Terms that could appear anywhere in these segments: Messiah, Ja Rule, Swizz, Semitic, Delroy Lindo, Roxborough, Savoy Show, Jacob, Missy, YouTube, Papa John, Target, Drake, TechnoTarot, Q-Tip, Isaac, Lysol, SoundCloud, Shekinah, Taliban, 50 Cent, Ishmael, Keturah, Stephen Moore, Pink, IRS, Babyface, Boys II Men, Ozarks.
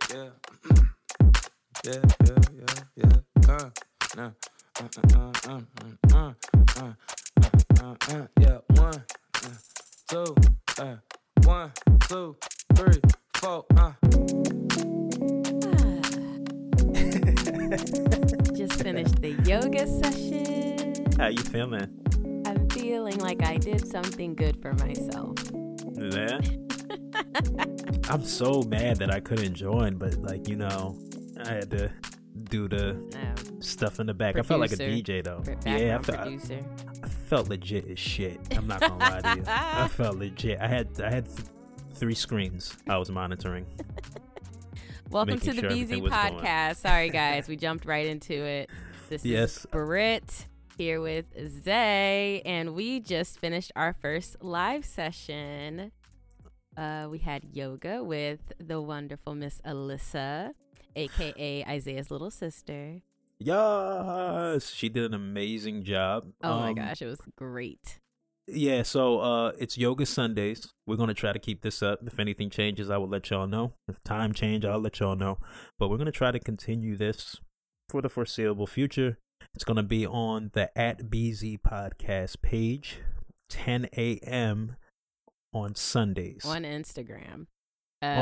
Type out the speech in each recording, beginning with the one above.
One, two, one, two, three, four, Just finished the yoga session. How you feeling? I'm feeling like I did something good for myself. Yeah. I'm so mad that I couldn't join, but like, you know, I had to do the stuff in the back. Producer. I felt like a DJ though. I felt legit as shit. I'm not gonna lie to you. I felt legit. I had three screens I was monitoring. Welcome to the BZ Podcast. Sorry guys, we jumped right into it. This is Britt here with Zay, and we just finished our first live session. We had yoga with the wonderful Miss Alyssa, a.k.a. Isaiah's little sister. Yes, she did an amazing job. Oh my gosh, it was great. Yeah, so it's Yoga Sundays. We're going to try to keep this up. If anything changes, I will let y'all know. If time change, I'll let y'all know. But we're going to try to continue this for the foreseeable future. It's going to be on the @BZ Podcast page, 10 a.m., on Sundays on Instagram.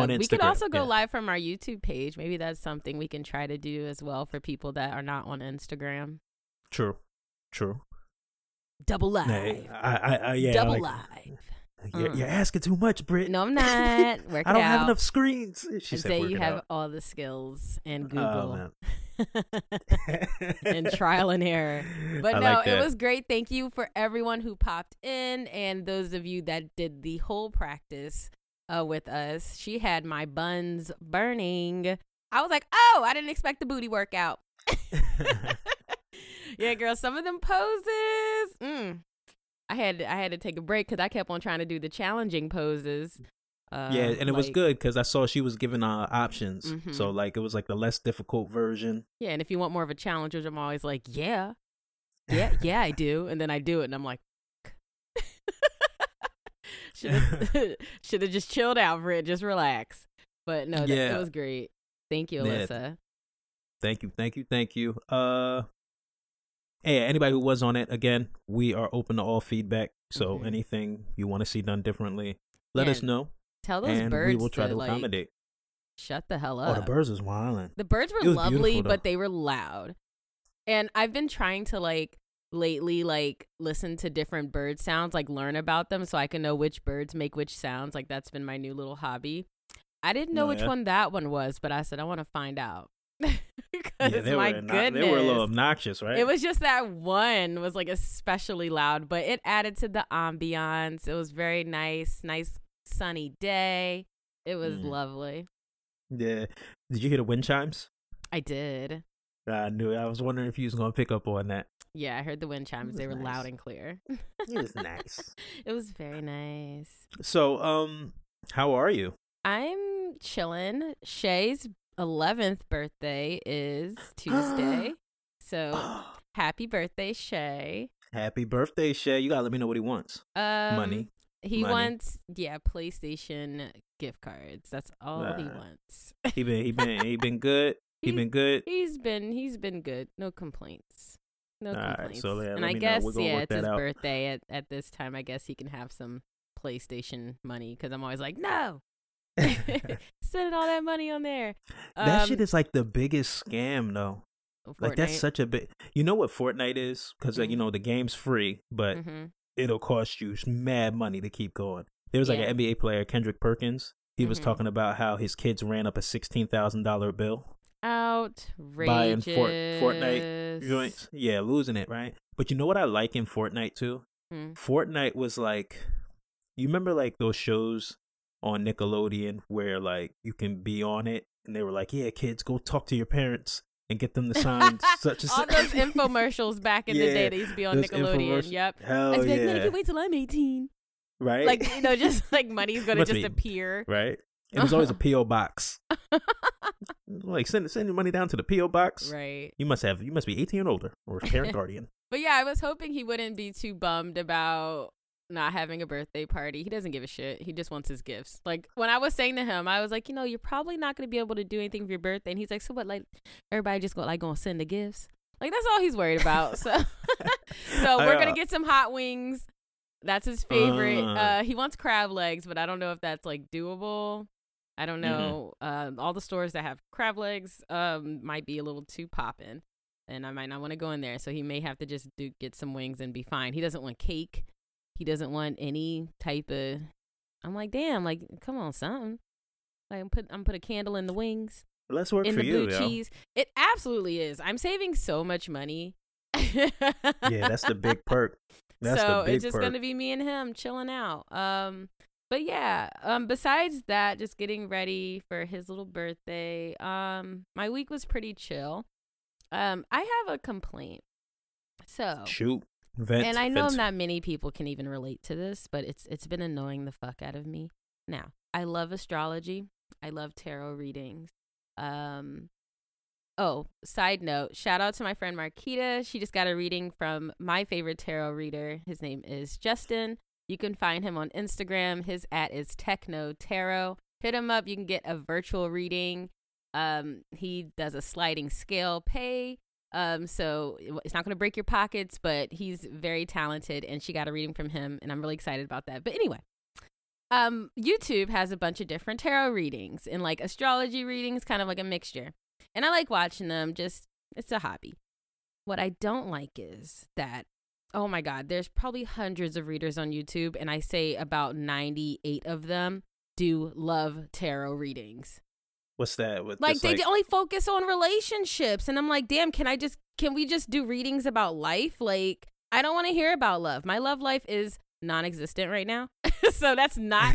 We could also go live from our YouTube page. Maybe that's something we can try to do as well for people that are not on Instagram. True. Double live. Double live. You're asking too much, Britt. No, I'm not. Work I don't have enough screens. She and say you have all the skills and Google and trial and error. But it was great. Thank you for everyone who popped in and those of you that did the whole practice with us. She had my buns burning. I was like, oh, I didn't expect the booty workout. Yeah, girl, some of them poses. I had to take a break because I kept on trying to do the challenging poses. And it was good because I saw she was giving options. Mm-hmm. So like it was like the less difficult version. Yeah, and if you want more of a challenge, which I'm always like, yeah, I do, and then I do it, and I'm like, should have just chilled out for it, just relax. But no, it was great. Thank you, Alyssa. Yeah. Thank you. Hey, anybody who was on it, again, we are open to all feedback. So anything you want to see done differently, let us know. Tell those birds we will try to accommodate. Shut the hell up. Oh, the birds was wildin'. The birds were lovely, but they were loud. And I've been trying to lately listen to different bird sounds, learn about them so I can know which birds make which sounds. That's been my new little hobby. I didn't know which one that one was, but I said I want to find out. They were a little obnoxious, right? It was just that one was especially loud, but it added to the ambiance. It was very nice sunny day. It was lovely. Yeah. Did you hear the wind chimes? I did. I knew it. I was wondering if you was going to pick up on that. Yeah, I heard the wind chimes. They were loud and clear. It was nice. It was very nice. So, how are you? I'm chilling. Shay's 11th birthday is Tuesday. So happy birthday, Shay. Happy birthday, Shay. You gotta let me know what he wants. Money. He wants PlayStation gift cards. That's all he wants. He been good. He's been good. No complaints. All right, so and I guess it's his birthday at this time. I guess he can have some PlayStation money because I'm always like, no. Spending all that money on there. That shit is the biggest scam though. Fortnite? That's such a big. You know what Fortnite is? Because the game's free, but it'll cost you mad money to keep going. There was an NBA player, Kendrick Perkins. He was talking about how his kids ran up a $16,000 bill. Outrageous. Buying Fortnite joints. Yeah, losing it, right? But you know what I like in Fortnite too? Fortnite was you remember those shows on Nickelodeon where you can be on it and they were like, yeah, kids, go talk to your parents and get them to sign such and all those infomercials back in the day that used to be on Nickelodeon. Yep. Hell I was like, no, you can wait till I'm 18. Right? Money's gonna just appear. Right? It was always a P.O. box. Send your money down to the P.O. box. Right. You must be 18 and older or a parent guardian. But yeah, I was hoping he wouldn't be too bummed about not having a birthday party. He doesn't give a shit. He just wants his gifts. Like, when I was saying to him, I was like, you know, you're probably not going to be able to do anything for your birthday. And he's like, so what, like, everybody just going to send the gifts? Like, that's all he's worried about. So we're going to get some hot wings. That's his favorite. He wants crab legs, but I don't know if that's, like, doable. I don't know. Mm-hmm. All the stores that have crab legs might be a little too poppin', and I might not want to go in there. So he may have to just get some wings and be fine. He doesn't want cake. He doesn't want any type of. I'm like, damn, like, come on, something. Like, I'm put a candle in the wings. Let's work in for the you, blue yo. Cheese. It absolutely is. I'm saving so much money. Yeah, that's the big perk. That's so the big it's just perk. Gonna be me and him chilling out. But yeah, besides that, just getting ready for his little birthday. My week was pretty chill. I have a complaint. So shoot. Vent, and I know not many people can even relate to this, but it's been annoying the fuck out of me. Now, I love astrology. I love tarot readings. Oh, side note, shout out to my friend Marquita. She just got a reading from my favorite tarot reader. His name is Justin. You can find him on Instagram. His @ is TechnoTarot. Hit him up. You can get a virtual reading. He does a sliding scale pay. So it's not going to break your pockets, but he's very talented, and she got a reading from him, and I'm really excited about that. But anyway, YouTube has a bunch of different tarot readings and like astrology readings, kind of like a mixture. And I like watching them. Just, it's a hobby. What I don't like is that, oh my God, there's probably hundreds of readers on YouTube, and I say about 98 of them do love tarot readings. What's that? With like, they only focus on relationships. And I'm like, damn, can we just do readings about life? Like, I don't want to hear about love. My love life is non-existent right now. So that's not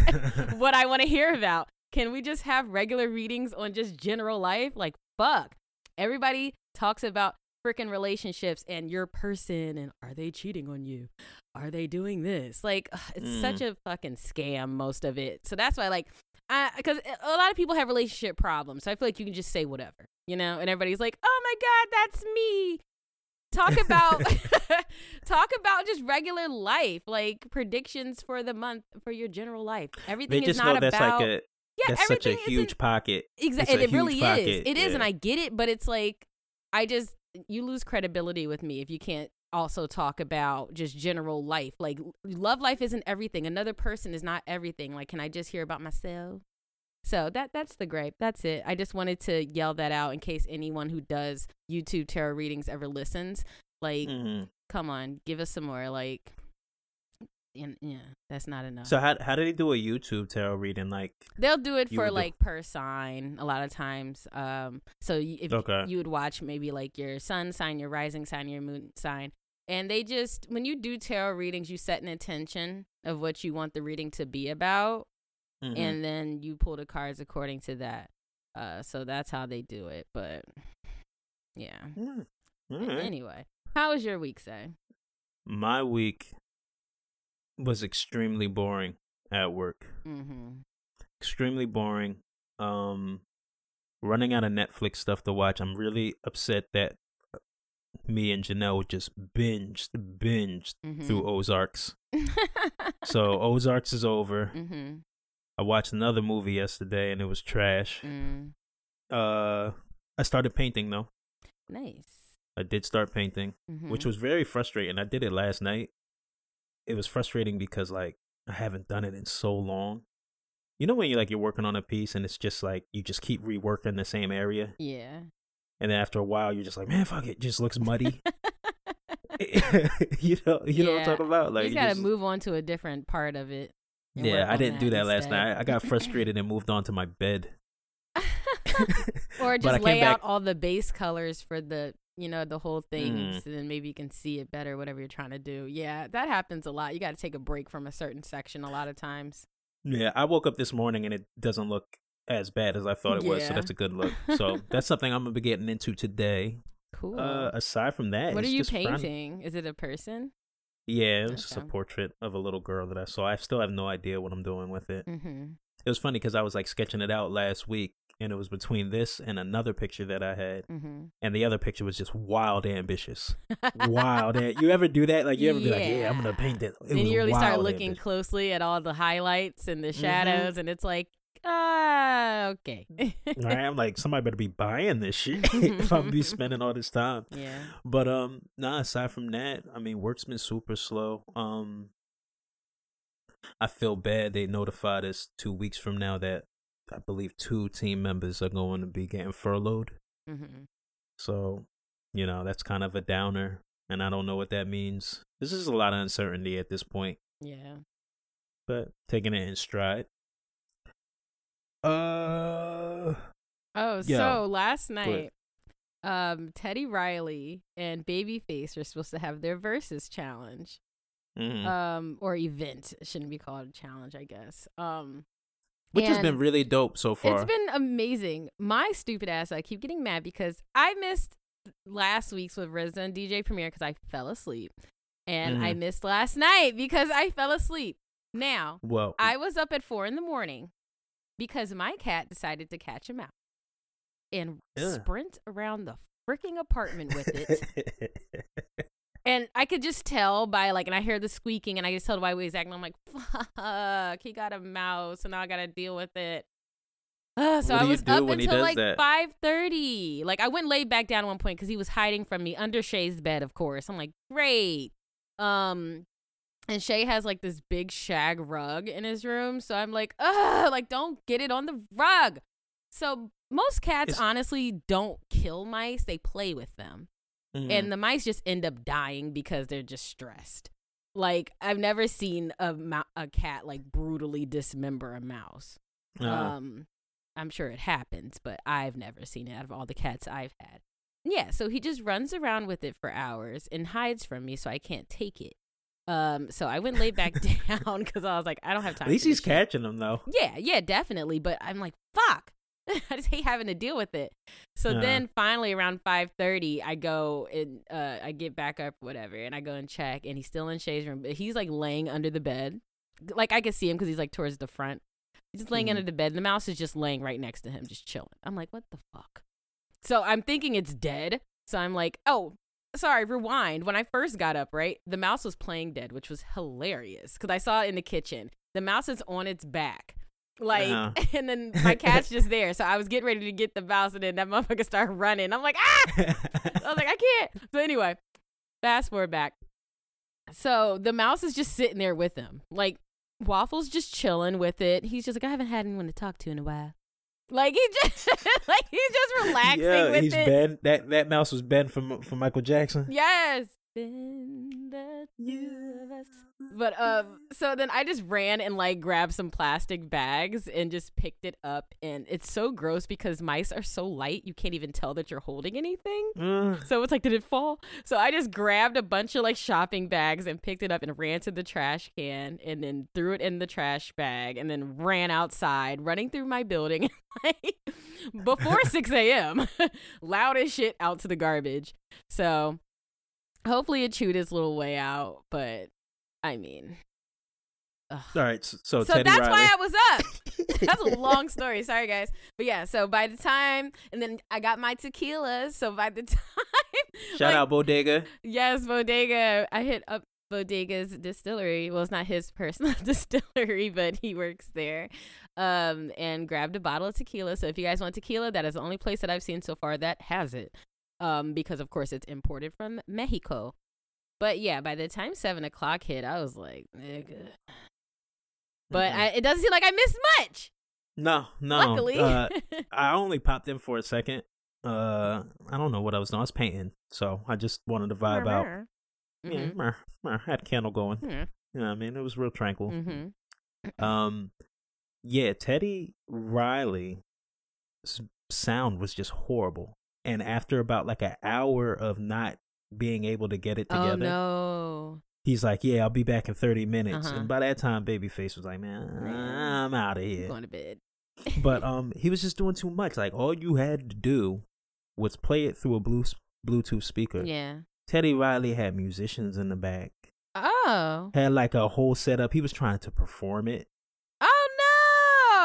what I want to hear about. Can we just have regular readings on just general life? Like, fuck. Everybody talks about freaking relationships and your person. And are they cheating on you? Are they doing this? Like, it's such a fucking scam, most of it. So that's why, like, because a lot of people have relationship problems, so I feel like you can just say whatever, you know, and everybody's like, oh my God, that's me. Talk about just regular life, like predictions for the month, for your general life. Everything they just is not know that's about like a, yeah, that's such a huge pocket. Exactly, it really pocket. Is it yeah. is, and I get it, but it's like, I just, you lose credibility with me if you can't also talk about just general life. Like, love life isn't everything. Another person is not everything. Like, can I just hear about myself? So that's the gripe. That's it. I just wanted to yell that out in case anyone who does YouTube tarot readings ever listens. Like, come on, give us some more. Like, and yeah, that's not enough. So how do they do a YouTube tarot reading? Like, they'll do it for like per sign a lot of times. So if you would watch maybe like your sun sign, your rising sign, your moon sign. And they just, when you do tarot readings, you set an intention of what you want the reading to be about. Mm-hmm. And then you pull the cards according to that. So that's how they do it. But yeah. Mm-hmm. Anyway, how was your week, Say? My week was extremely boring at work. Mm-hmm. Extremely boring. Running out of Netflix stuff to watch. I'm really upset that me and Janelle just binged through Ozarks. So Ozarks is over. Mm-hmm. I watched another movie yesterday and it was trash. I started painting though. Nice. I did start painting, which was very frustrating. I did it last night. It was frustrating because like I haven't done it in so long. You know when you're working on a piece and it's just like you just keep reworking the same area? Yeah. And then after a while, you're just like, man, fuck it. Just looks muddy. you know what I'm talking about? Like, you got to move on to a different part of it. Yeah, I didn't do that last night. I got frustrated and moved on to my bed. Or just lay out all the base colors for the, the whole thing. So then maybe you can see it better, whatever you're trying to do. Yeah, that happens a lot. You got to take a break from a certain section a lot of times. Yeah, I woke up this morning and it doesn't look as bad as I thought it was, so that's a good look. So that's something I'm gonna be getting into today. Cool. Aside from that, what are you painting? Is it a person? Yeah, it's just a portrait of a little girl that I saw. I still have no idea what I'm doing with it. It was funny because I was like sketching it out last week, and it was between this and another picture that I had. Mm-hmm. And the other picture was just wild ambitious. Wild. You ever do that? Like, you ever be like, yeah, I'm going to paint that. Then you really start looking closely at all the highlights and the shadows, mm-hmm. and it's like, okay. All right, I'm like, somebody better be buying this shit if I'm be spending all this time. Yeah. But nah, aside from that, I mean, work's been super slow. I feel bad they notified us 2 weeks from now that I believe 2 team members are going to be getting furloughed. Mm-hmm. So, you know, that's kind of a downer, and I don't know what that means. This is a lot of uncertainty at this point. Yeah. But taking it in stride. So last night, Teddy Riley and Babyface are supposed to have their versus challenge, mm-hmm. Or event. It shouldn't be called a challenge, I guess. Which has been really dope so far. It's been amazing. My stupid ass, I keep getting mad because I missed last week's with RZA and DJ Premier because I fell asleep, and mm-hmm. I missed last night because I fell asleep. Now, well, I was up at 4 a.m. because my cat decided to catch him out and sprint around the freaking apartment with it. And I could just tell by like, and I hear the squeaking, and I just tell by the way he's acting. I'm like, fuck, he got a mouse, and now I got to deal with it. So I was up until like 5:30. Like, I went and laid back down at one point because he was hiding from me under Shay's bed, of course. I'm like, great. And Shay has like this big shag rug in his room. So I'm like, like, don't get it on the rug. So most cats honestly don't kill mice. They play with them. Mm-hmm. And the mice just end up dying because they're just stressed. Like, I've never seen a cat like brutally dismember a mouse. Uh-huh. I'm sure it happens, but I've never seen it out of all the cats I've had. Yeah. So he just runs around with it for hours and hides from me. So I can't take it. So I went laid back down because I was like, I don't have time. At least he's catching them though. Yeah, definitely. But I'm like, fuck. I just hate having to deal with it. So then finally around 5:30, I go and I get back up, whatever, and I go and check, and he's still in Shay's room. But he's like laying under the bed. Like, I could see him because he's like towards the front. He's just laying under the bed, and the mouse is just laying right next to him, just chilling. I'm like, what the fuck? So I'm thinking it's dead. So I'm like, oh. Sorry, rewind. When I first got up, right, the mouse was playing dead, which was hilarious because I saw it in the kitchen. The mouse is on its back, like, and then my cat's just there. So I was getting ready to get the mouse, and then that motherfucker started running. I'm like, ah! I was like, I can't. So anyway, fast forward back. So the mouse is just sitting there with him, like Waffle's just chilling with it. He's just like, I haven't had anyone to talk to in a while. Like, he's just relaxing with it. That mouse was Ben from Michael Jackson. Yes. But so then I just ran and like grabbed some plastic bags and just picked it up, and it's so gross because mice are so light you can't even tell that you're holding anything. So it's like, did it fall? So I just grabbed a bunch of like shopping bags and picked it up and ran to the trash can and then threw it in the trash bag and then ran outside running through my building like before 6 a.m. loud as shit out to the garbage. So hopefully it chewed its little way out, but I mean. Ugh. All right, so Teddy Riley. Why I was up. That's a long story. Sorry, guys. But yeah, so by the time, and then I got my tequilas. So by the time. Shout out Bodega. Yes, Bodega. I hit up Bodega's distillery. Well, it's not his personal distillery, but he works there. And grabbed a bottle of tequila. So if you guys want tequila, that is the only place that I've seen so far that has it. Because of course it's imported from Mexico. But yeah, by the time 7:00 hit, I was like, nigga. But it doesn't seem like I missed much. No. Luckily, I only popped in for a second. I don't know what I was doing. I was painting, so I just wanted to vibe out. Mm-hmm. Yeah, I had a candle going. Mm-hmm. You know what I mean? It was real tranquil. Mm-hmm. Yeah, Teddy Riley's sound was just horrible. And after about like an hour of not being able to get it together, he's like, yeah, I'll be back in 30 minutes. And by that time, Babyface was like, man, I'm out of here. I'm going to bed. But he was just doing too much. Like, all you had to do was play it through a Bluetooth speaker. Yeah. Teddy Riley had musicians in the back. Had like a whole setup. He was trying to perform it.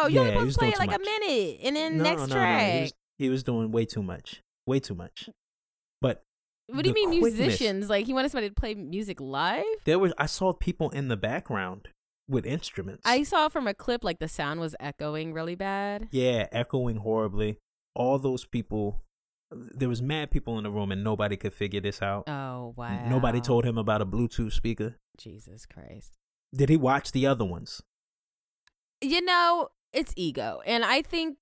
You only supposed to play it like a minute and then next track. He was doing way too much. But what do you mean musicians? Like he wanted somebody to play music live? I saw people in the background with instruments. I saw from a clip like the sound was echoing really bad. Yeah, echoing horribly. All those people. There was mad people in the room and nobody could figure this out. Oh, wow. Nobody told him about a Bluetooth speaker. Jesus Christ. Did he watch the other ones? You know, it's ego. And I think...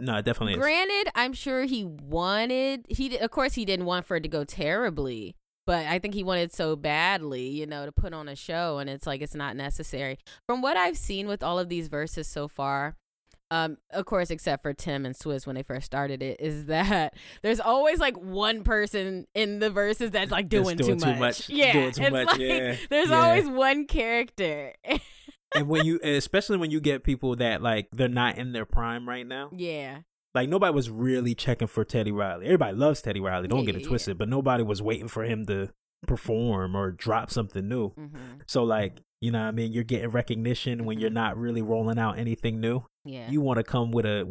No, it definitely is. Granted, I'm sure he wanted... Of course, he didn't want for it to go terribly. But I think he wanted so badly, you know, to put on a show. And it's like, it's not necessary. From what I've seen with all of these verses so far... of course, except for Tim and Swizz when they first started it, is that there's always like one person in the verses that's like doing too much. Yeah, doing too much. Like, yeah. There's always one character. And especially when you get people that like they're not in their prime right now. Yeah. Like nobody was really checking for Teddy Riley. Everybody loves Teddy Riley. Don't get it twisted, but nobody was waiting for him to perform or drop something new. Mm-hmm. So like, you know what I mean? You're getting recognition when you're not really rolling out anything new. Yeah. You want to come with a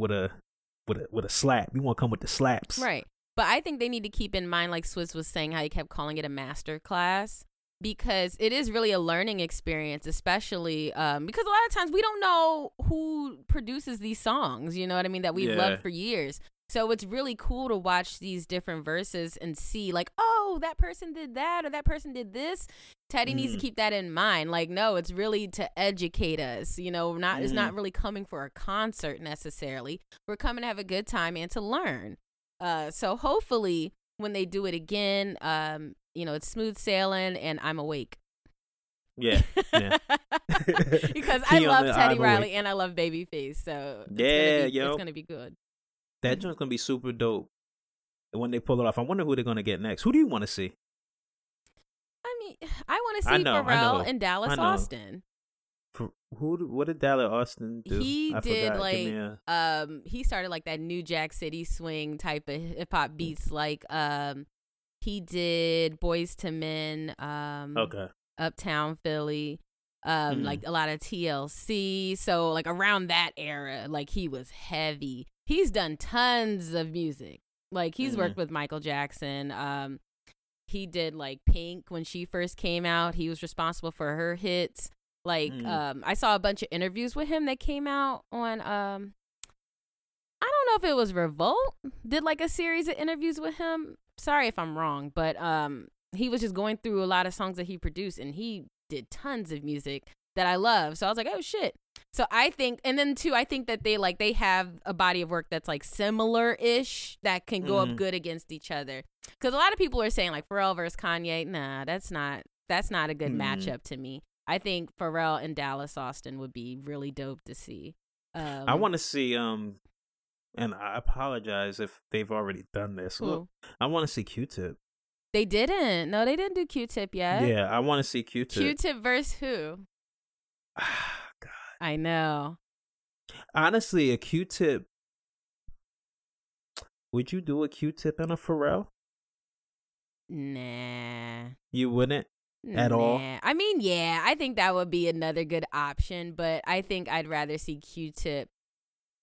slap. You want to come with the slaps. Right. But I think they need to keep in mind, like Swizz was saying, how he kept calling it a master class, because it is really a learning experience, especially because a lot of times we don't know who produces these songs, you know what I mean, that we've loved for years. So it's really cool to watch these different verses and see like, oh, that person did that or that person did this. Teddy needs to keep that in mind. Like, no, it's really to educate us. You know, it's not really coming for a concert necessarily. We're coming to have a good time and to learn. So hopefully when they do it again, you know, it's smooth sailing and I'm awake. Yeah. Because I love Teddy Riley and I love Babyface. So it's going to be good. That joint's gonna be super dope. And when they pull it off, I wonder who they're gonna get next. Who do you want to see? I mean, I want to see Pharrell and Dallas Austin. What did Dallas Austin do? He started like that New Jack City swing type of hip hop beats. Like he did Boys to Men. Uptown Philly. Like a lot of TLC. So like around that era, like he was heavy. He's done tons of music. Like, he's worked with Michael Jackson. He did, like, Pink when she first came out. He was responsible for her hits. Like, I saw a bunch of interviews with him that came out on, I don't know if it was Revolt. Did, like, a series of interviews with him. Sorry if I'm wrong. But he was just going through a lot of songs that he produced. And he did tons of music that I love. So I was like, oh, shit. So I think, and then too, I think that they have a body of work that's like similar-ish that can go up good against each other. Because a lot of people are saying like Pharrell versus Kanye, nah, that's not a good matchup to me. I think Pharrell and Dallas Austin would be really dope to see. I want to see, and I apologize if they've already done this. Look, I want to see Q-Tip. They didn't. No, they didn't do Q-Tip yet. Yeah, I want to see Q-Tip. Q-Tip versus who? I know. Honestly, a Q-Tip. Would you do a Q-Tip and a Pharrell? Nah. You wouldn't at all? I mean, yeah, I think that would be another good option, but I think I'd rather see Q-Tip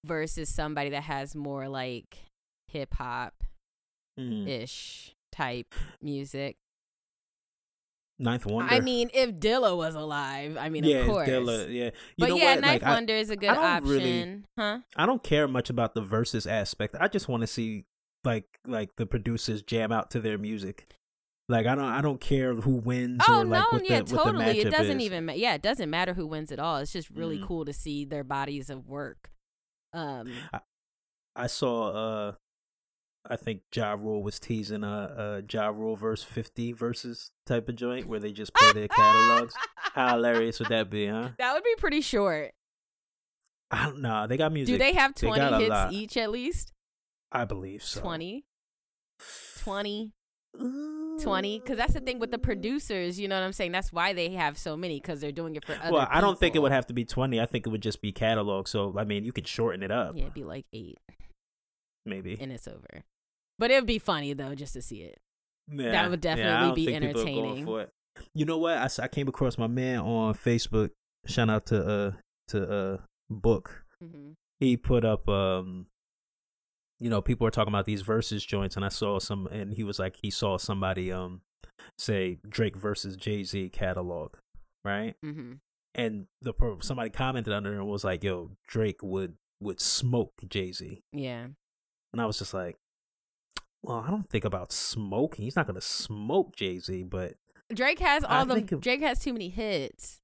versus somebody that has more like hip hop ish type music. Ninth Wonder. I mean, if Dilla was alive, I mean, of course. Dilla, You know what? Ninth Wonder is a good option. I don't care much about the versus aspect. I just want to see like the producers jam out to their music. Like I don't care who wins. Oh or, like, no, yeah, the, totally. It doesn't even. Yeah, it doesn't matter who wins at all. It's just really cool to see their bodies of work. I saw. I think Ja Rule was teasing a Ja Rule verse 50 verses type of joint where they just play their catalogs. How hilarious would that be, huh? That would be pretty short. I don't know. They got music. Do they have 20 hits each at least? I believe so. 20? Because that's the thing with the producers, you know what I'm saying? That's why they have so many, because they're doing it for other people. I don't think it would have to be 20. I think it would just be catalog. So, I mean, you could shorten it up. Yeah, it'd be like 8. Maybe. And it's over. But it would be funny, though, just to see it. Yeah, that would definitely be entertaining. For it. You know what? I came across my man on Facebook. Shout out to Book. Mm-hmm. He put up, you know, people are talking about these versus joints, and I saw some, and he was like, he saw somebody say Drake versus Jay-Z catalog, right? Mm-hmm. And somebody commented under it and was like, yo, Drake would smoke Jay-Z. Yeah. And I was just like, well, I don't think about smoking. He's not going to smoke Jay-Z, but Drake has Drake has too many hits.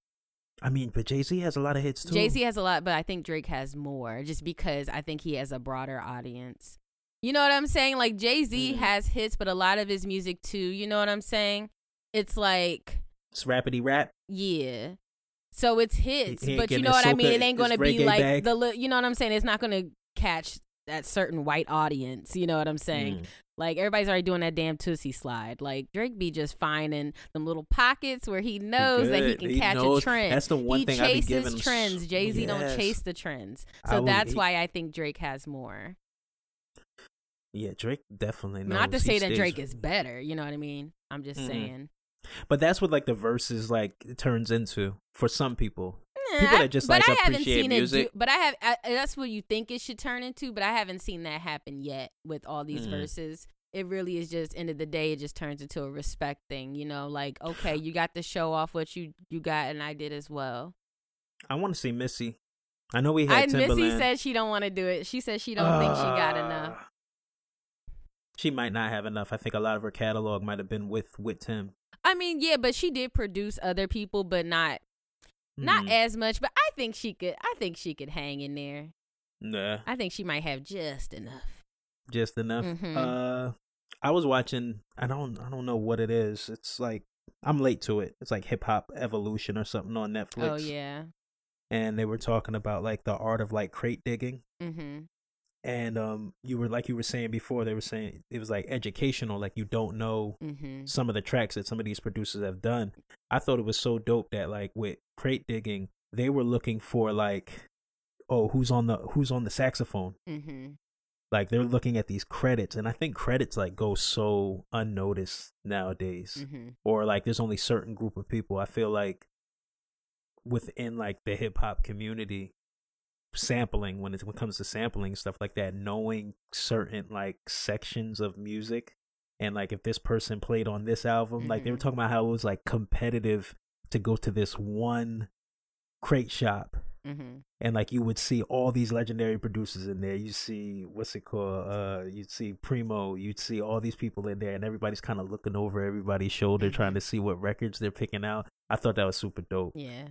I mean, but Jay-Z has a lot of hits too. Jay-Z has a lot, but I think Drake has more just because I think he has a broader audience. You know what I'm saying? Like Jay-Z has hits, but a lot of his music too. You know what I'm saying? It's like it's rappity rap. Yeah. So it's hits, but you know what I mean? It ain't going to be like you know what I'm saying? It's not going to catch that certain white audience. You know what I'm saying? Mm. Like everybody's already doing that damn Tootsie Slide. Like Drake be just finding them little pockets where he knows that he can catch a trend. That's the one thing I be giving him. He chases trends. Jay-Z don't chase the trends. So that's why I think Drake has more. Yeah, Drake definitely knows. Not to say that Drake is better. You know what I mean? I'm just saying. But that's what like the verses like it turns into for some people. People that just like appreciate music. That's what you think it should turn into, but I haven't seen that happen yet with all these verses. It really is just end of the day, it just turns into a respect thing, you know, like okay, you got to show off what you got and I did as well. I want to see Missy. I know we had Timberland. Missy said she don't want to do it. She said she don't think she got enough. She might not have enough. I think a lot of her catalog might have been with Tim. I mean, yeah, but she did produce other people, but not as much. But I think she could. I think she could hang in there. Nah. I think she might have just enough. Just enough. Mm-hmm. I was watching. I don't know what it is. It's like I'm late to it. It's like Hip Hop Evolution or something on Netflix. Oh yeah. And they were talking about like the art of like crate digging. Mm-hmm. And you were saying before, they were saying it was like educational, like you don't know some of the tracks that some of these producers have done. I thought it was so dope that like with crate digging, they were looking for like, oh, who's on the saxophone? Mm-hmm. Like they're looking at these credits, and I think credits like go so unnoticed nowadays, or like there's only certain group of people. I feel like within like the hip hop community. Sampling when it comes to sampling stuff like that, knowing certain like sections of music and like if this person played on this album, like they were talking about how it was like competitive to go to this one crate shop and like you would see all these legendary producers in there. You see what's it called? You'd see Primo. You'd see all these people in there, and everybody's kind of looking over everybody's shoulder trying to see what records they're picking out. I thought that was super dope. Yeah,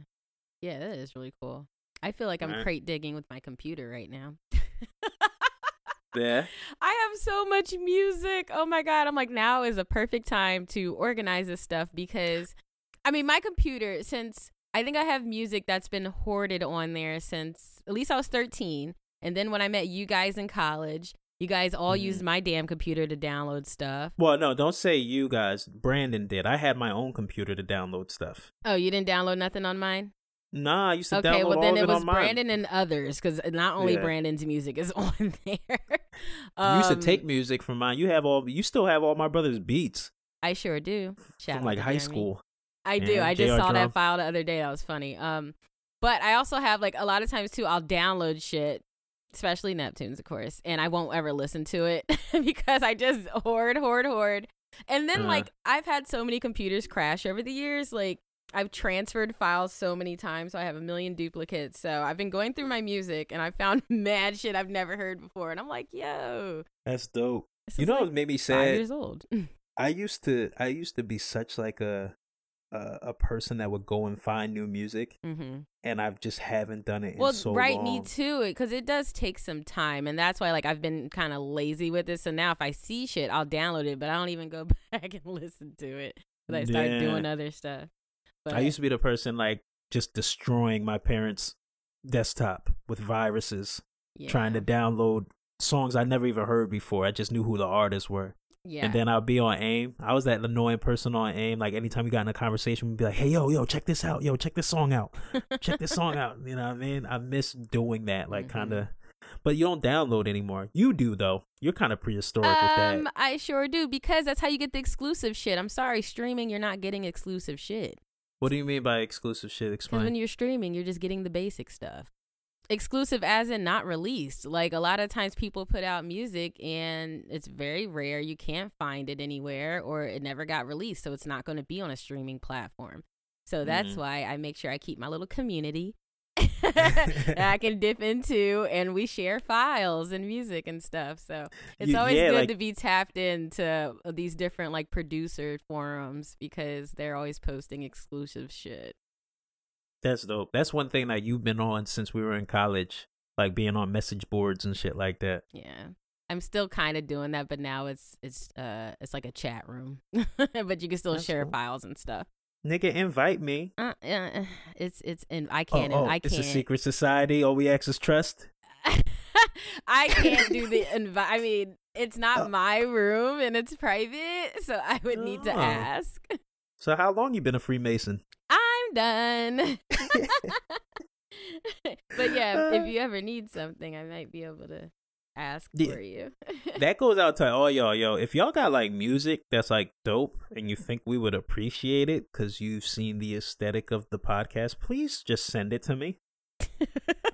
that is really cool. I feel like I'm crate digging with my computer right now. Yeah. I have so much music. Oh my God. I'm like, now is a perfect time to organize this stuff because, I mean, my computer, since I think I have music that's been hoarded on there since at least I was 13. And then when I met you guys in college, you guys all used my damn computer to download stuff. Well, no, don't say you guys. Brandon did. I had my own computer to download stuff. Oh, you didn't download nothing on mine? Nah, I used to download all of it on mine. Okay, well then it was Brandon and others, because not only Brandon's music is on there. You used to take music from mine. You still have all my brother's beats. I sure do. From like high school. I do. I just saw that file the other day. That was funny. But I also have like a lot of times too, I'll download shit, especially Neptune's, of course, and I won't ever listen to it because I just hoard. And then like I've had so many computers crash over the years, like I've transferred files so many times, so I have a million duplicates. So I've been going through my music, and I found mad shit I've never heard before. And I'm like, yo. That's dope. You know what made me sad? 5 years old. I used to be such like a person that would go and find new music, and I just haven't done it in so long. Me too, because it does take some time, and that's why like I've been kind of lazy with this. So now if I see shit, I'll download it, but I don't even go back and listen to it. But I start doing other stuff. But I used to be the person like just destroying my parents' desktop with viruses, trying to download songs I never even heard before. I just knew who the artists were. Yeah. And then I'll be on AIM. I was that annoying person on AIM. Like anytime we got in a conversation, we'd be like, hey, yo, check this out. Yo, check this song out. Check this song out. You know what I mean? I miss doing that, like kind of. But you don't download anymore. You do, though. You're kind of prehistoric with that. I sure do, because that's how you get the exclusive shit. I'm sorry, streaming, you're not getting exclusive shit. What do you mean by exclusive shit? Explain. Because when you're streaming, you're just getting the basic stuff. Exclusive as in not released. Like, a lot of times people put out music and it's very rare. You can't find it anywhere, or it never got released. So it's not going to be on a streaming platform. So that's why I make sure I keep my little community that I can dip into, and we share files and music and stuff. So it's always good to be tapped into these different like producer forums, because they're always posting exclusive shit. That's dope. That's one thing that you've been on since we were in college, like being on message boards and shit like that. Yeah. I'm still kind of doing that, but now it's like a chat room, but you can still share files and stuff. Nigga, invite me. I can't. It's a secret society. All we ask is trust. I can't do the invite. I mean, it's not my room and it's private, so I would need to ask. So how long you been a Freemason? I'm done. But yeah, if you ever need something, I might be able to ask for you. That goes out to all y'all. Yo, if y'all got like music that's like dope and you think we would appreciate it because you've seen the aesthetic of the podcast, please just send it to me.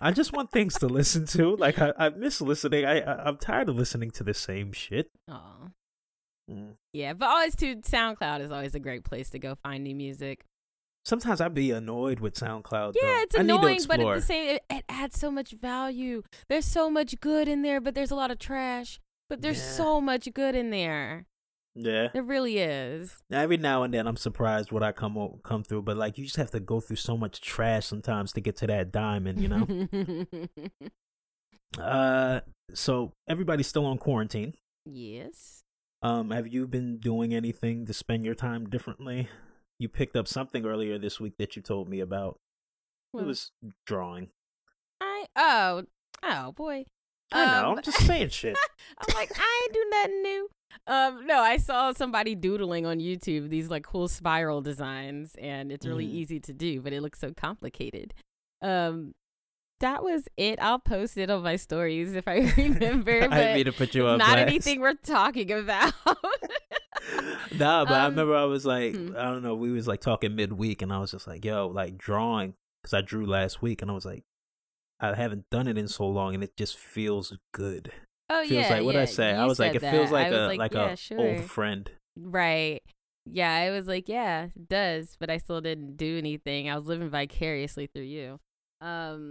I just want things to listen to. Like, I miss listening. I'm tired of listening to the same shit. Oh, yeah, but always too, SoundCloud is always a great place to go find new music. Sometimes I'd be annoyed with SoundCloud. Yeah, though. It's annoying, but at the same, it adds so much value. There's so much good in there, but there's a lot of trash. But there's so much good in there. Yeah, there really is. Now, every now and then, I'm surprised what I come through, but like, you just have to go through so much trash sometimes to get to that diamond, you know. So everybody's still on quarantine. Yes. Have you been doing anything to spend your time differently? You picked up something earlier this week that you told me about. What? It was drawing. Oh boy. I know, I'm just saying shit. I'm like, I ain't do nothing new. No, I saw somebody doodling on YouTube these like cool spiral designs, and it's really easy to do, but it looks so complicated. That was it. I'll post it on my stories if I remember. But I need to put you on blast. Not anything we're talking about. Nah, but I remember I was like, I don't know, we was like talking midweek, and I was just like, yo, like drawing, because I drew last week, and I was like, I haven't done it in so long, and it just feels good. Oh, feels like what I say. I was like, it feels like a old friend. Right. Yeah, I was like, yeah, it does, but I still didn't do anything. I was living vicariously through you. I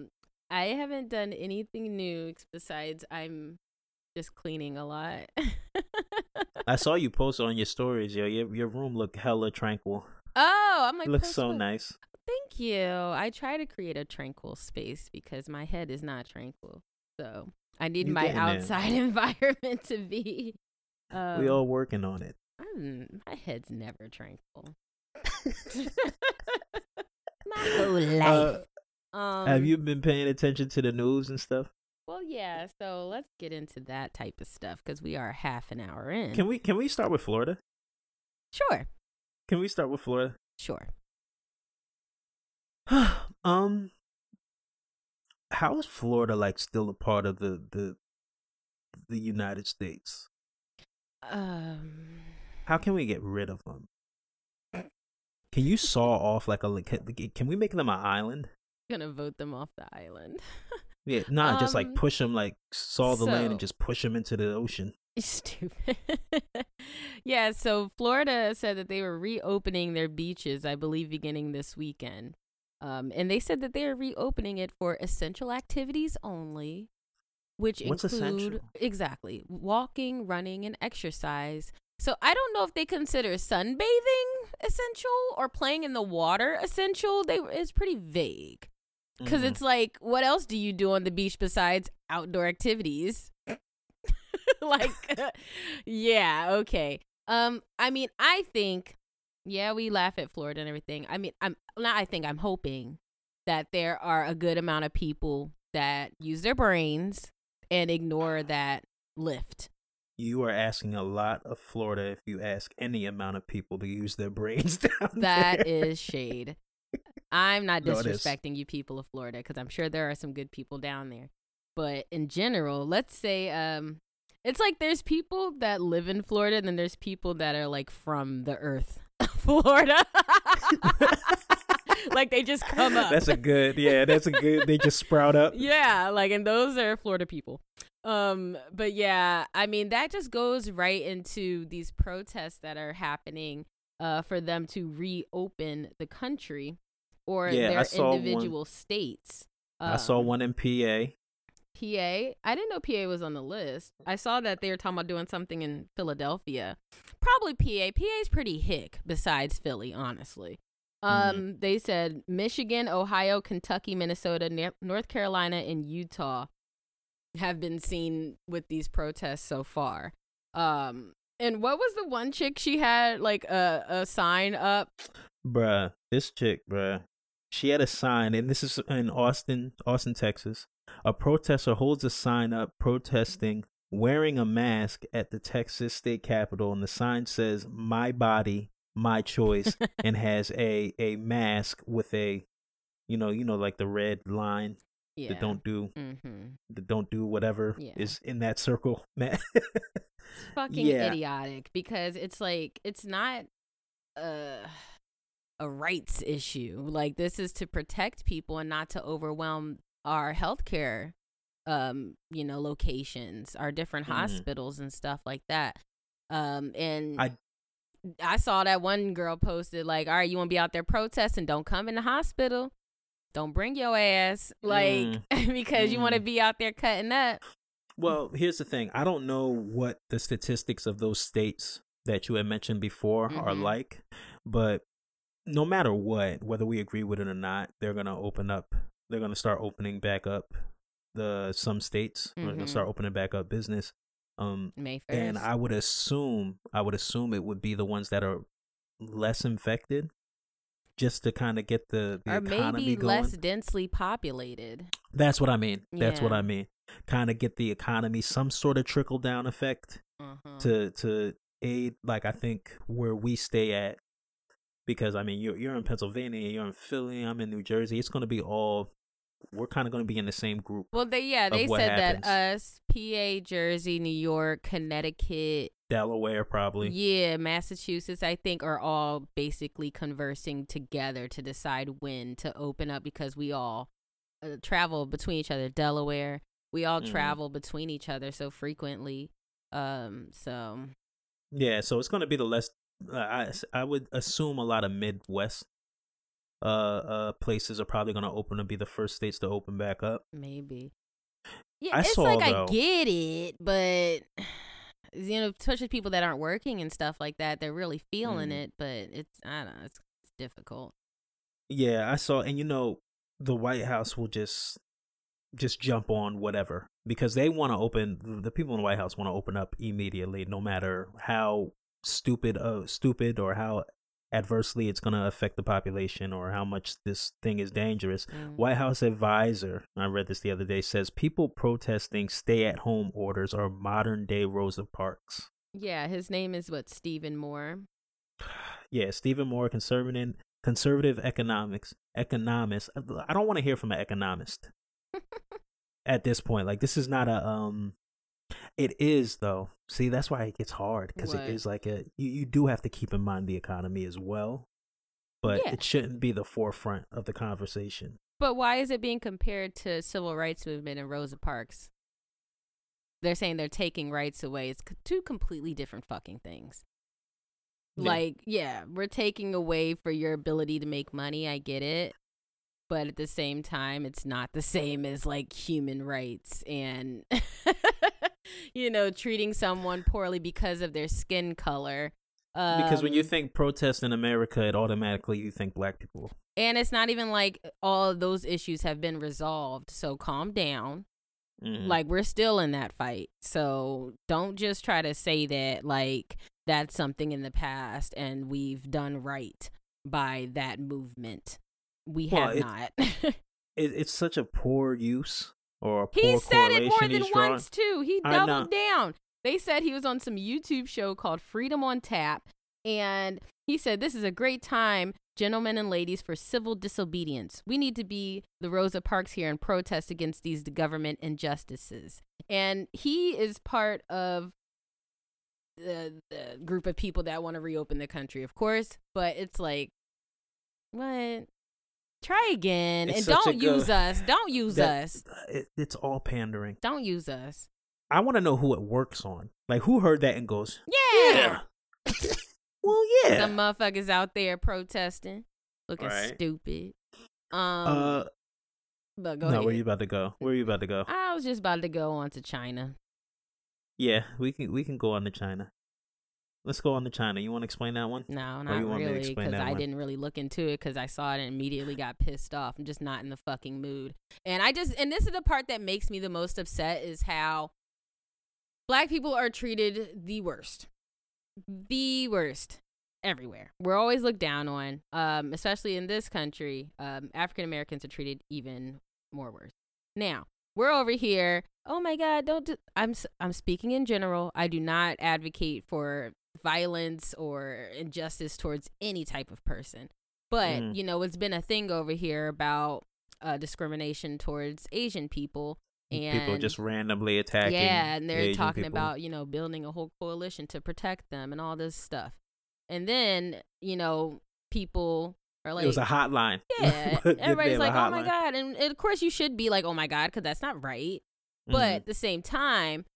haven't done anything new besides I'm just cleaning a lot. I saw you post on your stories, yo. Your room looked hella tranquil. Oh, I'm like, it looks so nice. Thank you. I try to create a tranquil space because my head is not tranquil. So I need my outside environment to be. We all working on it. My head's never tranquil. My whole life. Have you been paying attention to the news and stuff? Well, yeah. So let's get into that type of stuff because we are half an hour in. Can we start with Florida? Sure. Can we start with Florida? Sure. How is Florida like still a part of the United States? How can we get rid of them? Can you saw off like a? Can we make them an island? Gonna vote them off the island. Yeah, nah, just like push them, like saw the land and just push them into the ocean. Stupid. Yeah, so Florida said that they were reopening their beaches, I believe, beginning this weekend. And they said that they are reopening it for essential activities only, which What's include essential? Exactly walking, running, and exercise. So I don't know if they consider sunbathing essential or playing in the water essential. It's pretty vague. Because it's like, what else do you do on the beach besides outdoor activities? Like, yeah, okay. I mean, I think, yeah, we laugh at Florida and everything. I mean, I'm hoping that there are a good amount of people that use their brains and ignore that lift. You are asking a lot of Florida if you ask any amount of people to use their brains down there. That is shade. I'm not disrespecting you people of Florida because I'm sure there are some good people down there. But in general, let's say it's like there's people that live in Florida and then there's people that are like from the earth, Florida. Like they just come up. That's a good they just sprout up. Yeah, like, and those are Florida people. But yeah, I mean, that just goes right into these protests that are happening for them to reopen the country or their individual states. I saw one in PA. I didn't know PA was on the list. I saw that they were talking about doing something in Philadelphia. Probably PA. PA's pretty hick besides Philly, honestly. They said Michigan, Ohio, Kentucky, Minnesota, North Carolina, and Utah have been seen with these protests so far. And what was the one chick, she had like a sign up? Bruh, this chick, bruh. She had a sign, and this is in Austin, Texas. A protester holds a sign up protesting wearing a mask at the Texas state capitol, and the sign says, "My body, my choice," and has a mask with a, you know, like the red line that don't do whatever is in that circle. It's fucking idiotic, because it's like, it's not a rights issue. Like, this is to protect people and not to overwhelm our healthcare locations, our different hospitals and stuff like that. And I saw that one girl posted, like, all right, you want to be out there protesting, don't come in the hospital, don't bring your ass, like, because you want to be out there cutting up. Well, here's the thing, I don't know what the statistics of those states that you had mentioned before are like, but no matter what, whether we agree with it or not, they're going to start opening back up some states. They're going to start opening back up business. May 1st. And I would assume it would be the ones that are less infected, just to kind of get the economy maybe going. Less densely populated. That's what I mean. Yeah. That's what I mean. Kind of get the economy, some sort of trickle down effect to aid, like, I think where we stay at. Because, I mean, you're in Pennsylvania, you're in Philly, I'm in New Jersey. It's going to be we're kind of going to be in the same group. Well, they said that us, PA, Jersey, New York, Connecticut. Delaware, probably. Yeah, Massachusetts, I think, are all basically conversing together to decide when to open up, because we all travel between each other. Delaware, we all travel between each other so frequently. Yeah, so it's going to be the less... I would assume a lot of Midwest places are probably going to open and be the first states to open back up. Maybe. Yeah, I get it, but, you know, especially people that aren't working and stuff like that, they're really feeling it, but it's difficult. Yeah, I saw, and you know, the White House will just jump on whatever, because they want to open, the people in the White House want to open up immediately, no matter how stupid or how adversely it's going to affect the population or how much this thing is dangerous. White House advisor, I read this the other day, says people protesting stay at home orders are modern day Rosa Parks. Yeah, his name is Stephen Moore. Yeah, Stephen Moore, conservative economist. I don't want to hear from an economist at this point. Like, this is not a It is, though. See, that's why it gets hard, because it is like you do have to keep in mind the economy as well, but it shouldn't be the forefront of the conversation. But why is it being compared to civil rights movement and Rosa Parks? They're saying they're taking rights away. It's two completely different fucking things. Yeah. Like, yeah, we're taking away for your ability to make money. I get it. But at the same time, it's not the same as, like, human rights and, you know, treating someone poorly because of their skin color. Because when you think protest in America, it automatically you think black people. And it's not even like all of those issues have been resolved. So calm down. Like, we're still in that fight. So don't just try to say that, like, that's something in the past and we've done right by that movement. We have not. It's such a poor use or a poor correlation. He said it more than once, too. He doubled down. They said he was on some YouTube show called Freedom on Tap, and he said, "This is a great time, gentlemen and ladies, for civil disobedience. We need to be the Rosa Parks here and protest against these government injustices." And he is part of the group of people that want to reopen the country, of course, but it's like, what? Try again. It's and don't use us. Don't use us. It's all pandering. Don't use us. I want to know who it works on. Like, who heard that and goes, yeah. Well, yeah. Some motherfuckers out there protesting, looking stupid. But go ahead. No, where you about to go? I was just about to go on to China. Yeah, we can go on to China. Let's go on to China. You want to explain that one? No, not really, because I didn't really look into it because I saw it and immediately got pissed off. I'm just not in the fucking mood. And this is the part that makes me the most upset is how black people are treated the worst. The worst. Everywhere. We're always looked down on, especially in this country. African Americans are treated even more worse. Now, we're over here. Oh my God, don't do... I'm speaking in general. I do not advocate for violence or injustice towards any type of person. But, you know, it's been a thing over here about discrimination towards Asian people. And people just randomly attacking. Yeah, and they're Asian talking people. About, you know, building a whole coalition to protect them and all this stuff. And then, you know, people are like... It was a hotline. Yeah. Everybody's like, oh my God. And of course you should be like, oh my God, because that's not right. But at the same time,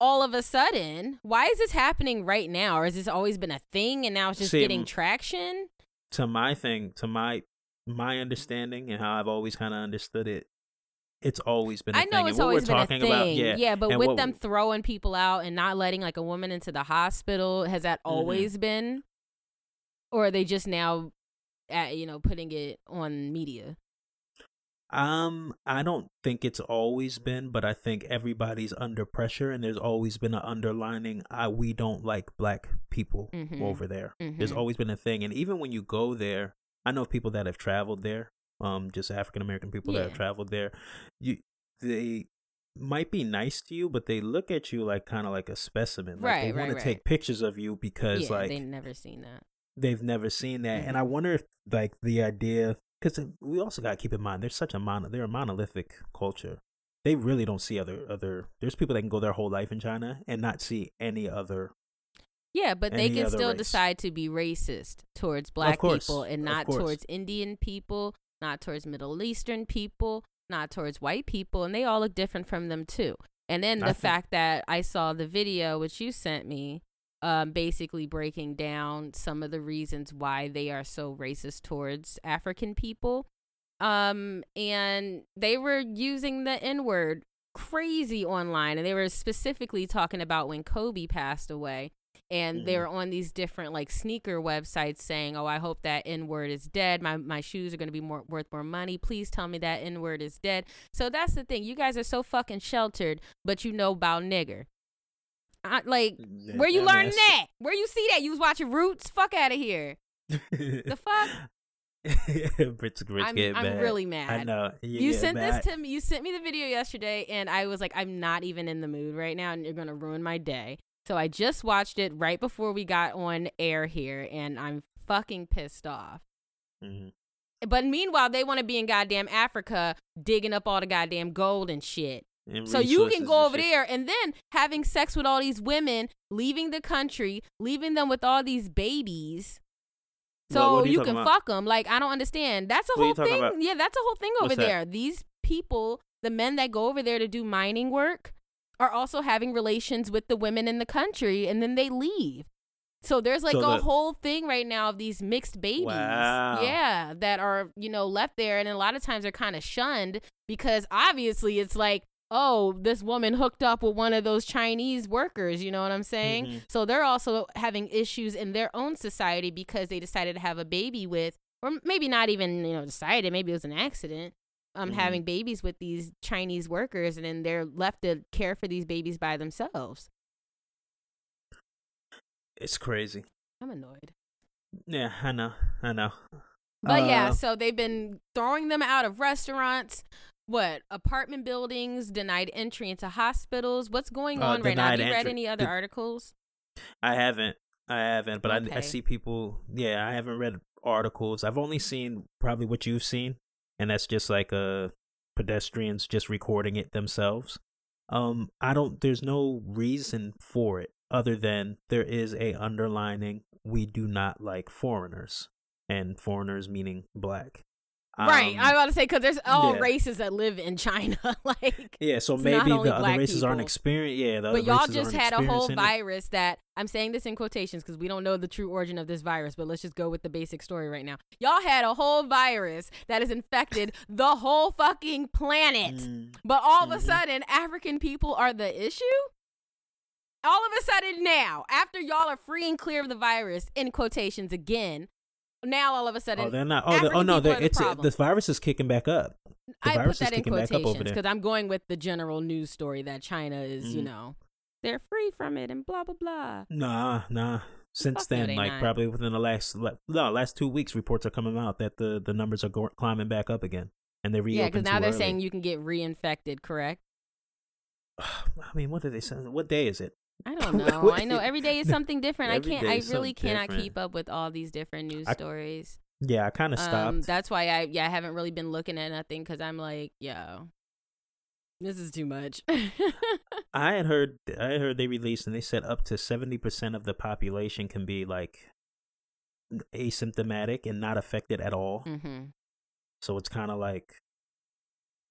all of a sudden, why is this happening right now? Or has this always been a thing and now it's just getting traction? To my thing, to my understanding and how I've always kind of understood it, it's always been a thing. I know it's always been a thing. Yeah, but with them throwing people out and not letting like a woman into the hospital, has that always been? Or are they just now, putting it on media? I don't think it's always been, but I think everybody's under pressure and there's always been an underlining, we don't like black people over there. Mm-hmm. There's always been a thing. And even when you go there, I know people that have traveled there, just African-American people that have traveled there. They might be nice to you, but they look at you like kind of like a specimen. Like they want to take pictures of you because like they've never seen that. Mm-hmm. And I wonder if like the idea... Because we also got to keep in mind, there's such they're a monolithic culture. They really don't see other. There's people that can go their whole life in China and not see any other. Yeah, but they can still decide to be racist towards black people and not towards Indian people, not towards Middle Eastern people, not towards white people. And they all look different from them, too. And then the fact that I saw the video, which you sent me, basically breaking down some of the reasons why they are so racist towards African people. And they were using the N-word crazy online. And they were specifically talking about when Kobe passed away. And they were on these different like sneaker websites saying, oh, I hope that N-word is dead. My shoes are going to be worth more money. Please tell me that N-word is dead. So that's the thing. You guys are so fucking sheltered, but you know about nigger. Where you learn that? Where you see that? You was watching Roots? Fuck out of here. The fuck? I'm really mad. I know. You sent this to me. You sent me the video yesterday, and I was like, I'm not even in the mood right now, and you're going to ruin my day. So I just watched it right before we got on air here, and I'm fucking pissed off. Mm-hmm. But meanwhile, they want to be in goddamn Africa digging up all the goddamn gold and shit. So you can go over there and then having sex with all these women, leaving the country, leaving them with all these babies. So you can fuck them. Like, I don't understand. That's a whole thing. Yeah, that's a whole thing over there. These people, the men that go over there to do mining work, are also having relations with the women in the country, and then they leave. So there's like a whole thing right now of these mixed babies. Wow. Yeah, that are, left there. And a lot of times they're kind of shunned because obviously it's like, oh, this woman hooked up with one of those Chinese workers, you know what I'm saying? Mm-hmm. So they're also having issues in their own society because they decided to have a baby with, or maybe not even, decided, maybe it was an accident, having babies with these Chinese workers, and then they're left to care for these babies by themselves. It's crazy. I'm annoyed. Yeah, I know. But so they've been throwing them out of restaurants, apartment buildings, denied entry into hospitals. What's going on right now? Have you read any other articles? I haven't, but okay. I see people. Yeah, I haven't read articles. I've only seen probably what you've seen, and that's just like pedestrians just recording it themselves. There's no reason for it other than there is a underlining, we do not like foreigners, and foreigners meaning black. Right. I was about to say, because there's all races that live in China. Like, yeah, so maybe the other races aren't experienced. Yeah, the but y'all just had a whole virus that, I'm saying this in quotations because we don't know the true origin of this virus, but let's just go with the basic story right now. Y'all had a whole virus that has infected the whole fucking planet. But all of a sudden, African people are the issue? All of a sudden now, after y'all are free and clear of the virus, in quotations again, now all of a sudden, they're not. This virus is kicking back up. I put that in quotations because I'm going with the general news story that China is, you know, they're free from it and blah blah blah. Nah. Since then, probably within the last 2 weeks, reports are coming out that the numbers are climbing back up again, and they reopened. Yeah, because now they're saying you can get reinfected. Correct. I mean, what did they say? What day is it? I don't know. I know every day is something different. I really cannot keep up with all these different news stories. Yeah, I kind of stopped. That's why I haven't really been looking at nothing because I'm like, yo, this is too much. I had heard they released and they said up to 70% of the population can be like asymptomatic and not affected at all. Mm-hmm. So it's kind of like,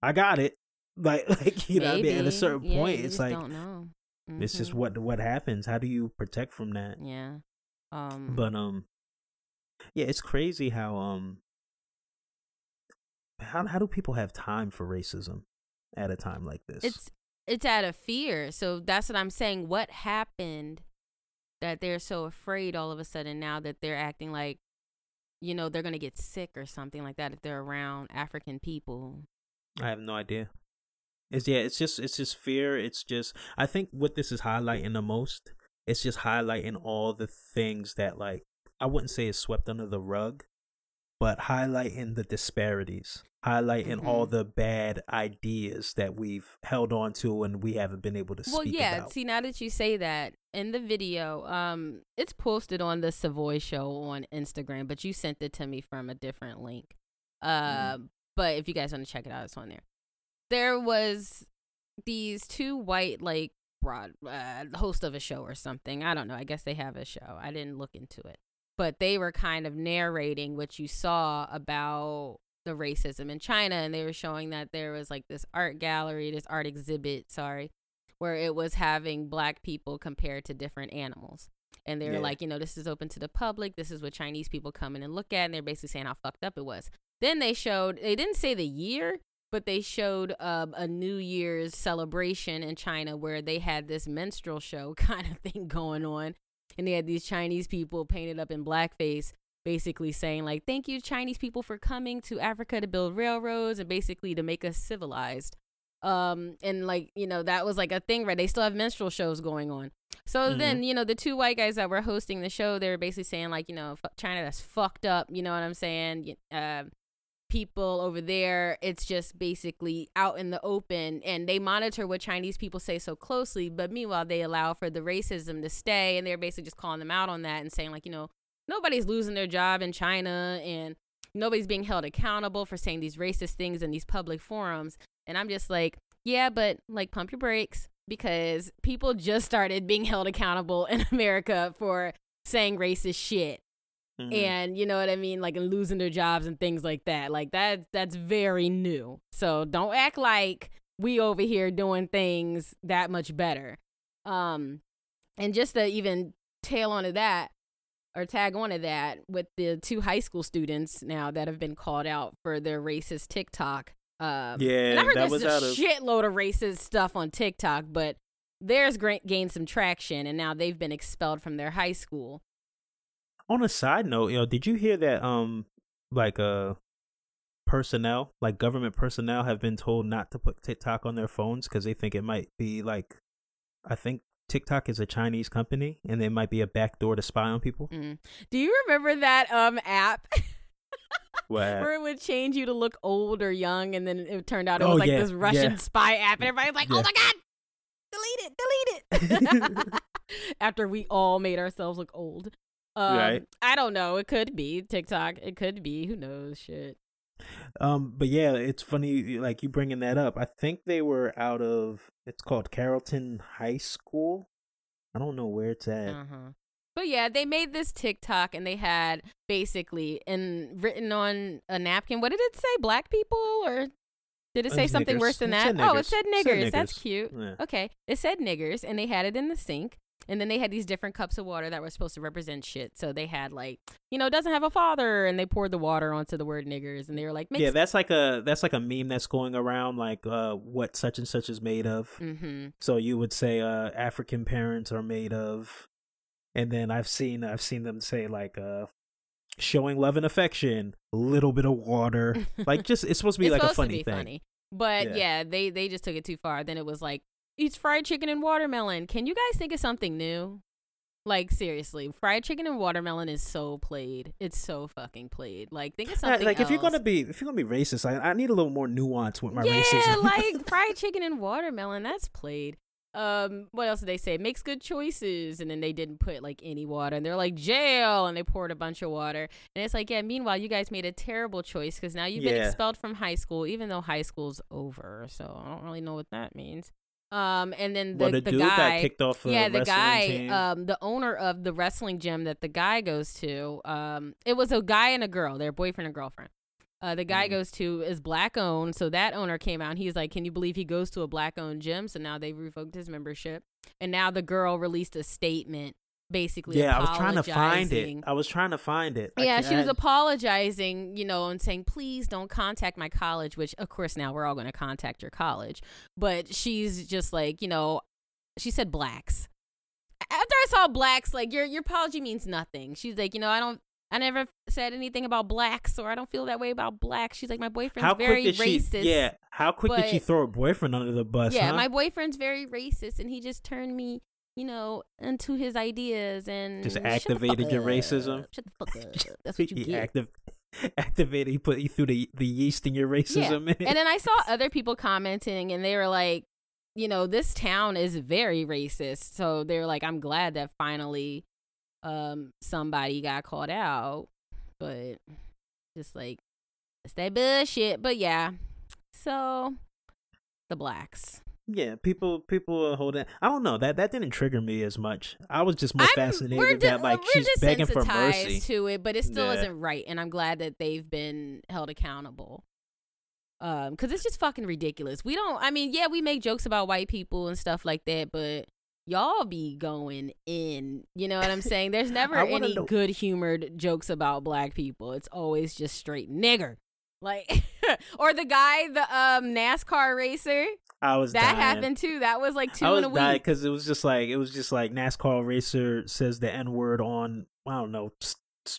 I got it. Like you know, what I mean? At a certain point, it's like. Don't know. Mm-hmm. It's just what happens. How do you protect from that? Yeah. But it's crazy how do people have time for racism at a time like this? It's out of fear. So that's what I'm saying. What happened that they're so afraid all of a sudden now that they're acting like, you know, they're gonna get sick or something like that if they're around African people? I have no idea. It's just fear. It's just, I think what this is highlighting the most, it's just highlighting all the things that, like, I wouldn't say is swept under the rug, but highlighting the disparities, highlighting all the bad ideas that we've held on to and we haven't been able to speak about. Well, yeah, see, now that you say that, in the video, it's posted on the Savoy Show on Instagram, but you sent it to me from a different link. But if you guys want to check it out, it's on there. There was these two white, like, broad host of a show or something. I don't know. I guess they have a show. I didn't look into it. But they were kind of narrating what you saw about the racism in China. And they were showing that there was, like, this art exhibit, where it was having black people compared to different animals. And they were like, you know, this is open to the public. This is what Chinese people come in and look at. And they're basically saying how fucked up it was. Then they didn't say the year, but they showed a New Year's celebration in China where they had this minstrel show kind of thing going on. And they had these Chinese people painted up in blackface, basically saying, like, thank you, Chinese people, for coming to Africa to build railroads and basically to make us civilized. And, like, you know, that was like a thing, right? They still have minstrel shows going on. So then, you know, the two white guys that were hosting the show, they were basically saying, like, you know, China, that's fucked up. You know what I'm saying? People over there, it's just basically out in the open, and they monitor what Chinese people say so closely, but meanwhile they allow for the racism to stay, and they're basically just calling them out on that and saying, like, you know, nobody's losing their job in China and nobody's being held accountable for saying these racist things in these public forums. And I'm just like, yeah, but, like, pump your brakes, because people just started being held accountable in America for saying racist shit. Mm-hmm. And, you know what I mean? Like, and losing their jobs and things like that. Like, that's very new. So don't act like we over here doing things that much better. And just to even tag onto that with the two high school students now that have been called out for their racist TikTok. And I heard there's a shitload of racist stuff on TikTok, but theirs gained some traction, and now they've been expelled from their high school. On a side note, you know, did you hear that personnel, like government personnel, have been told not to put TikTok on their phones because they think it might be like, I think TikTok is a Chinese company and they might be a backdoor to spy on people. Mm. Do you remember that app? What app? Where it would change you to look old or young, and then it turned out it was this Russian spy app, and everybody's like, oh my God, delete it. After we all made ourselves look old. Right. I don't know. It could be TikTok. It could be. Who knows? Shit. But yeah, it's funny, like, you bringing that up. I think they were out of, it's called Carrollton High School. I don't know where it's at. Uh-huh. But yeah, they made this TikTok and they had basically written on a napkin. What did it say? Black people, or did it say it's something niggers. Worse than that? Oh, it said niggers. That's cute. Yeah. Okay. It said niggers and they had it in the sink. And then they had these different cups of water that were supposed to represent shit. So they had like, you know, doesn't have a father, and they poured the water onto the word niggers, and they were like, yeah, that's like a meme that's going around, like what such and such is made of. Mm-hmm. So you would say African parents are made of. And then I've seen them say like showing love and affection, a little bit of water, like just it's supposed to be like a funny thing. Funny. But yeah, they just took it too far. Then it was like, eats fried chicken and watermelon. Can you guys think of something new? Like seriously, fried chicken and watermelon is so played. It's so fucking played. Like think of something. Like else. if you're gonna be racist, I need a little more nuance with my racism. Yeah, like fried chicken and watermelon. That's played. What else did they say? Makes good choices, and then they didn't put like any water, and they're like jail, and they poured a bunch of water, and it's like, yeah, meanwhile you guys made a terrible choice because now you've been expelled from high school, even though high school's over, so I don't really know what that means. And then the dude guy got kicked off the guy team. The owner of the wrestling gym that the guy goes to, it was a guy and a girl, their boyfriend and girlfriend. The guy goes to is black owned, so that owner came out and he's like, can you believe he goes to a black owned gym? So now they revoked his membership, and now the girl released a statement basically apologizing. I was trying to find it. She was apologizing, you know, and saying, please don't contact my college, which of course now we're all going to contact your college. But she's just like, you know, she said blacks. After I saw blacks, like your apology means nothing. She's like, you know, I never said anything about blacks, or I don't feel that way about blacks. She's like, my boyfriend's very racist. Yeah, how quick did she throw her boyfriend under the bus? Yeah, huh? My boyfriend's very racist, and he just turned me, you know, into his ideas, and just activated your racism. Shut the fuck up. That's what you get. Activated. He put you through the yeast in your racism. Yeah. And then I saw other people commenting, and they were like, you know, this town is very racist. So they were like, I'm glad that finally somebody got called out, but just like it's that bullshit. But yeah, so the blacks, people hold it. I don't know, that didn't trigger me as much. I was just more fascinated that like she's begging for mercy to it, but it still isn't right, and I'm glad that they've been held accountable. Because it's just fucking ridiculous. We make jokes about white people and stuff like that, but y'all be going in, you know what I'm saying? There's never any good humored jokes about black people. It's always just straight nigger, like or the guy, the NASCAR racer. I was that dying. Happened too. That was like two in a week, because it was just like NASCAR racer says the N-word on, I don't know,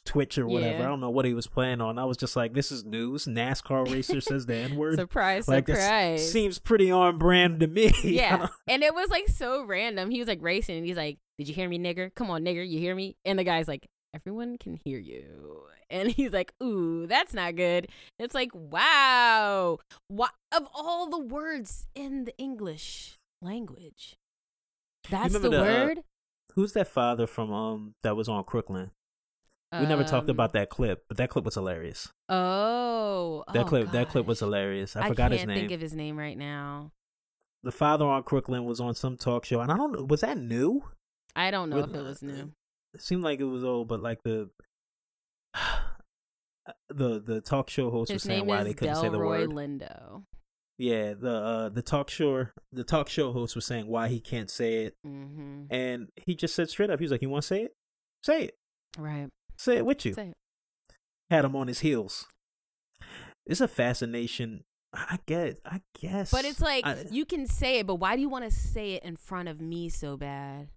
Twitch or whatever. Yeah. I don't know what he was playing on. I was just like, this is news. NASCAR racer says the N-word. Surprise, like, surprise. This seems pretty on brand to me. Yeah. And it was like so random. He was like racing and he's like, did you hear me, nigger? Come on, nigger, you hear me? And the guy's like, everyone can hear you. And he's like, ooh, that's not good. It's like, wow. What of all the words in the English language, that's the word? Who's that father from that was on Crooklyn? We never talked about that clip, but that clip was hilarious. That clip was hilarious. I forgot his name. I can't think of his name right now. The father on Crooklyn was on some talk show, and I don't know, was that new? I don't know if it was new. It seemed like it was old, but like the talk show host was saying why they couldn't say the word. His name is Delroy Lindo. Yeah, the talk show host was saying why he can't say it, mm-hmm. and he just said straight up, he was like, "You want to say it? Say it." Right. Say it with you. Say it. Had him on his heels. It's a fascination. I guess. But it's like, you can say it, but why do you want to say it in front of me so bad?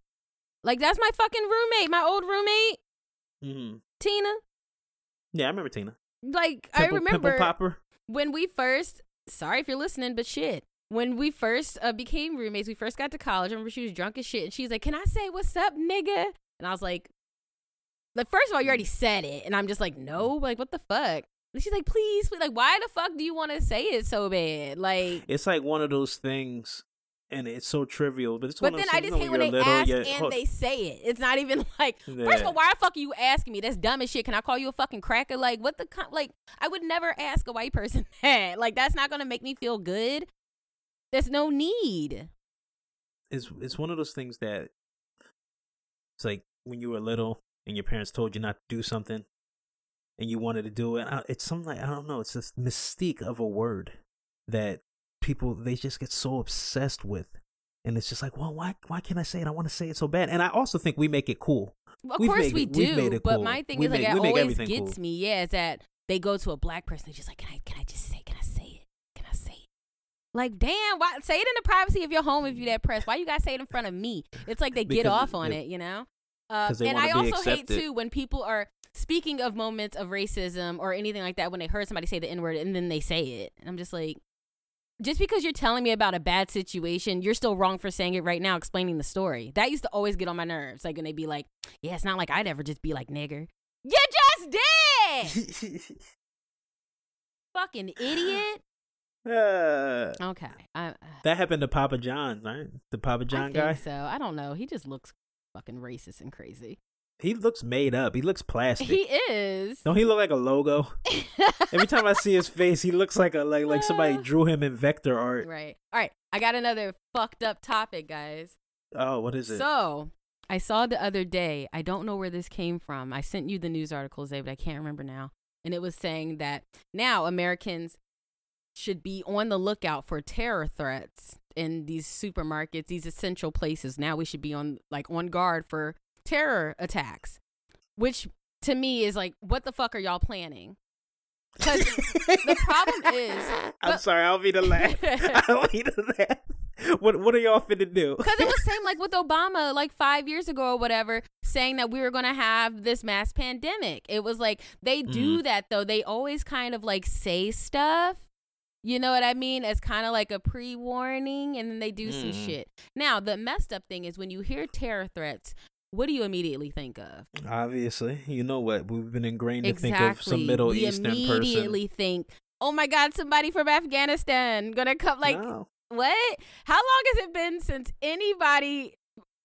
Like, that's my fucking roommate, my old roommate. Mm-hmm. Tina. Yeah, I remember Tina. Like, Pimple Popper. When we first, sorry if you're listening, but shit. When we first became roommates, we first got to college. I remember she was drunk as shit. And she's like, can I say what's up, nigga? And I was like, first of all, you already said it. And I'm just like, no, like, what the fuck? And she's like, please, like, why the fuck do you want to say it so bad? Like, it's like one of those things, and it's so trivial. But it's one of those things. But then I just hate when they ask and they say it. It's not even like, first of all, why the fuck are you asking me? That's dumb as shit. Can I call you a fucking cracker? Like, what the, like, I would never ask a white person that. Like, that's not going to make me feel good. There's no need. It's one of those things that it's like, when you were little and your parents told you not to do something and you wanted to do it. It's something like, I don't know, it's this mystique of a word that people, they just get so obsessed with. And it's just like, well, why can't I say it? I want to say it so bad. And I also think we make it cool. Of course we do. But my thing is, like, it always gets me, yeah, is that they go to a black person, they're just like, can I say it? Can I say it? Like, damn, why say it in the privacy of your home if you that pressed? Why you gotta say it in front of me? It's like they get off on it, you know? And I also hate, too, when people are speaking of moments of racism or anything like that, when they heard somebody say the N-word and then they say it. And I'm just like, just because you're telling me about a bad situation, you're still wrong for saying it right now, explaining the story. That used to always get on my nerves. Like, when they'd be like, yeah, it's not like I'd ever just be like, nigger. You just did! Fucking idiot. Okay. That happened to Papa John, right? The Papa John guy? I think so. I don't know. He just looks fucking racist and crazy. He looks made up. He looks plastic. He is. Don't he look like a logo? Every time I see his face, he looks like a like somebody drew him in vector art. Right. All right. I got another fucked up topic, guys. Oh, what is it? So I saw the other day, I don't know where this came from. I sent you the news article, Zay, but I can't remember now. And it was saying that now Americans should be on the lookout for terror threats in these supermarkets, these essential places. Now we should be on guard for terror attacks, which to me is like, what the fuck are y'all planning? Because the problem is, I'm sorry, I don't mean to laugh. What are y'all finna do? Because it was same like with Obama, like 5 years ago or whatever, saying that we were gonna have this mass pandemic. It was like they do that though. They always kind of like say stuff. You know what I mean? As kind of like a pre-warning, and then they do some shit. Now, the messed up thing is when you hear terror threats, what do you immediately think of? Obviously, you know what? We've been ingrained to think of some Middle Eastern person. You immediately think, oh my God, somebody from Afghanistan gonna come. Like, what? How long has it been since anybody,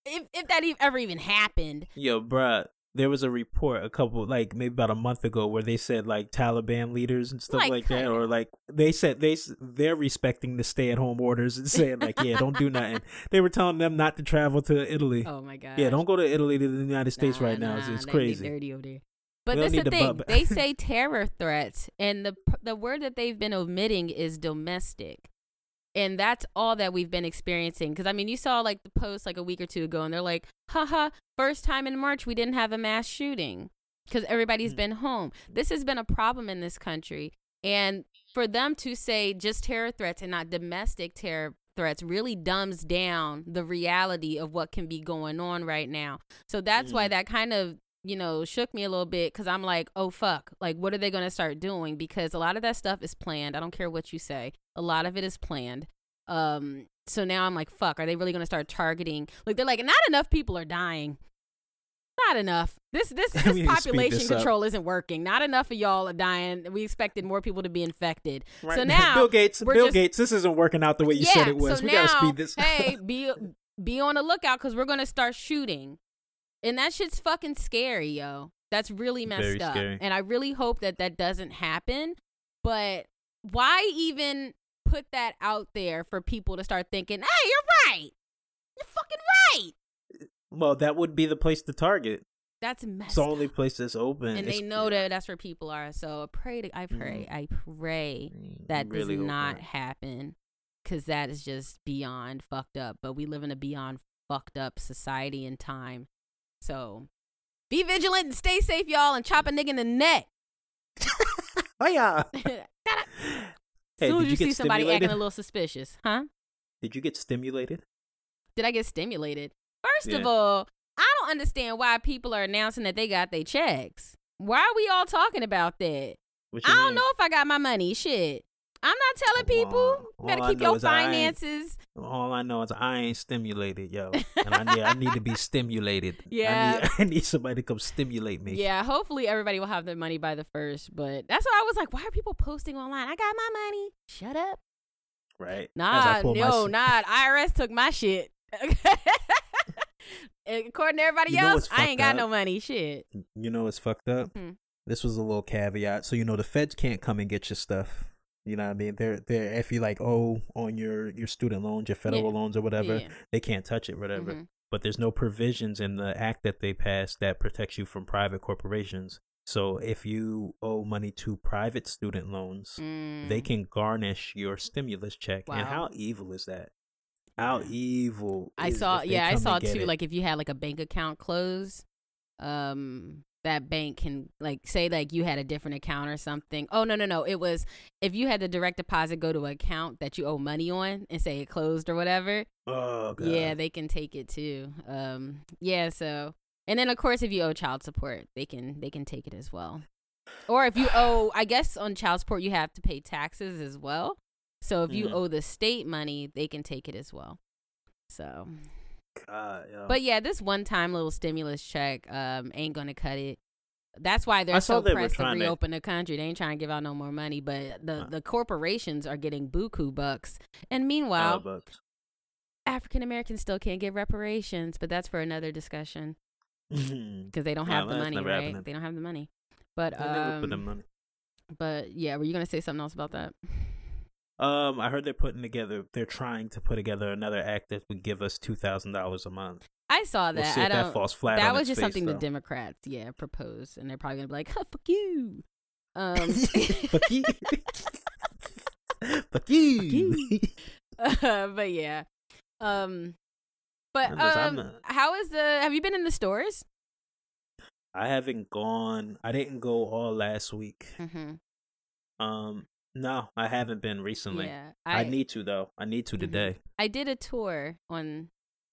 if that ever even happened? Yo, bruh. There was a report a couple, like maybe about a month ago, where they said like Taliban leaders and stuff like that, or like they said they're respecting the stay-at-home orders and saying like, yeah, don't do nothing. They were telling them not to travel to Italy. Oh my God. Yeah, don't go to Italy to the United States right now. It's crazy. Dirty over there. But that's the thing. They say terror threats, and the word that they've been omitting is domestic, and that's all that we've been experiencing. Because I mean, you saw like the post like a week or two ago, and they're like, haha. First time in March, we didn't have a mass shooting because everybody's been home. This has been a problem in this country. And for them to say just terror threats and not domestic terror threats really dumbs down the reality of what can be going on right now. So that's why that kind of, you know, shook me a little bit, because I'm like, oh, fuck. Like, what are they going to start doing? Because a lot of that stuff is planned. I don't care what you say. A lot of it is planned. So now I'm like, fuck, are they really going to start targeting? Like, they're like, not enough people are dying. Not enough. This population control isn't working. Not enough of y'all are dying. We expected more people to be infected. Right. So now Bill Gates, this isn't working out the way you said it was. So we got to speed this up. Hey, be on the lookout, because we're going to start shooting. And that shit's fucking scary, yo. That's really messed up. Scary. And I really hope that doesn't happen. But why even put that out there for people to start thinking, hey, you're right. You're fucking right. Well, that would be the place to target. That's messed up. It's the only place that's open. And they know that that's where people are. So I pray that does not happen, because that is just beyond fucked up. But we live in a beyond fucked up society and time. So be vigilant and stay safe, y'all, and chop a nigga in the neck. Oh, yeah. Hey, as soon as you see somebody acting a little suspicious, huh? Did you get stimulated? Did I get stimulated? First of all, I don't understand why people are announcing that they got their checks. Why are we all talking about that? I don't know if I got my money. Shit. I'm not telling people. You gotta keep your finances. All I know is I ain't stimulated, yo. And I need to be stimulated. Yeah. I need somebody to come stimulate me. Yeah, hopefully everybody will have their money by the first. But that's why I was like, why are people posting online? I got my money. Shut up. Right. Nah. IRS took my shit. According to everybody else, I ain't got no money. Shit. You know what's fucked up? Mm-hmm. This was a little caveat. So, you know, the feds can't come and get your stuff. You know what I mean? They're if you like, on your student loans, your federal loans or whatever, they can't touch it, whatever. Mm-hmm. but there's no provisions in the act that they passed that protects you from private corporations. So if you owe money to private student loans, they can garnish your stimulus check. Wow. And how evil is that? How evil I is saw, yeah, I saw too, it. Like if you had like a bank account closed, that bank can like say like you had a different account or something. Oh, no. It was if you had the direct deposit go to an account that you owe money on and say it closed or whatever. Oh, God. Yeah, they can take it too. Yeah, so. And then, of course, if you owe child support, they can take it as well. Or if you owe, I guess on child support, you have to pay taxes as well. So if you owe the state money, they can take it as well. So. Yeah. But yeah, this one time little stimulus check ain't going to cut it. That's why they're so pressed to reopen the country. They ain't trying to give out no more money. But the corporations are getting buku bucks. And meanwhile, African Americans still can't get reparations. But that's for another discussion. Because they don't have the money, right? Happening. They don't have the money. But but yeah, were you gonna say something else about that? I heard they're trying to put together another act that would give us $2,000 a month. I saw that. We'll see if that falls flat. That was just something the Democrats, proposed, and they're probably gonna be like, oh, "Fuck you, fuck you, fuck you." But yeah, But have you been in the stores? I haven't gone. I didn't go all last week. Mm-hmm. No, I haven't been recently. Yeah, I need to though. I need to today. I did a tour on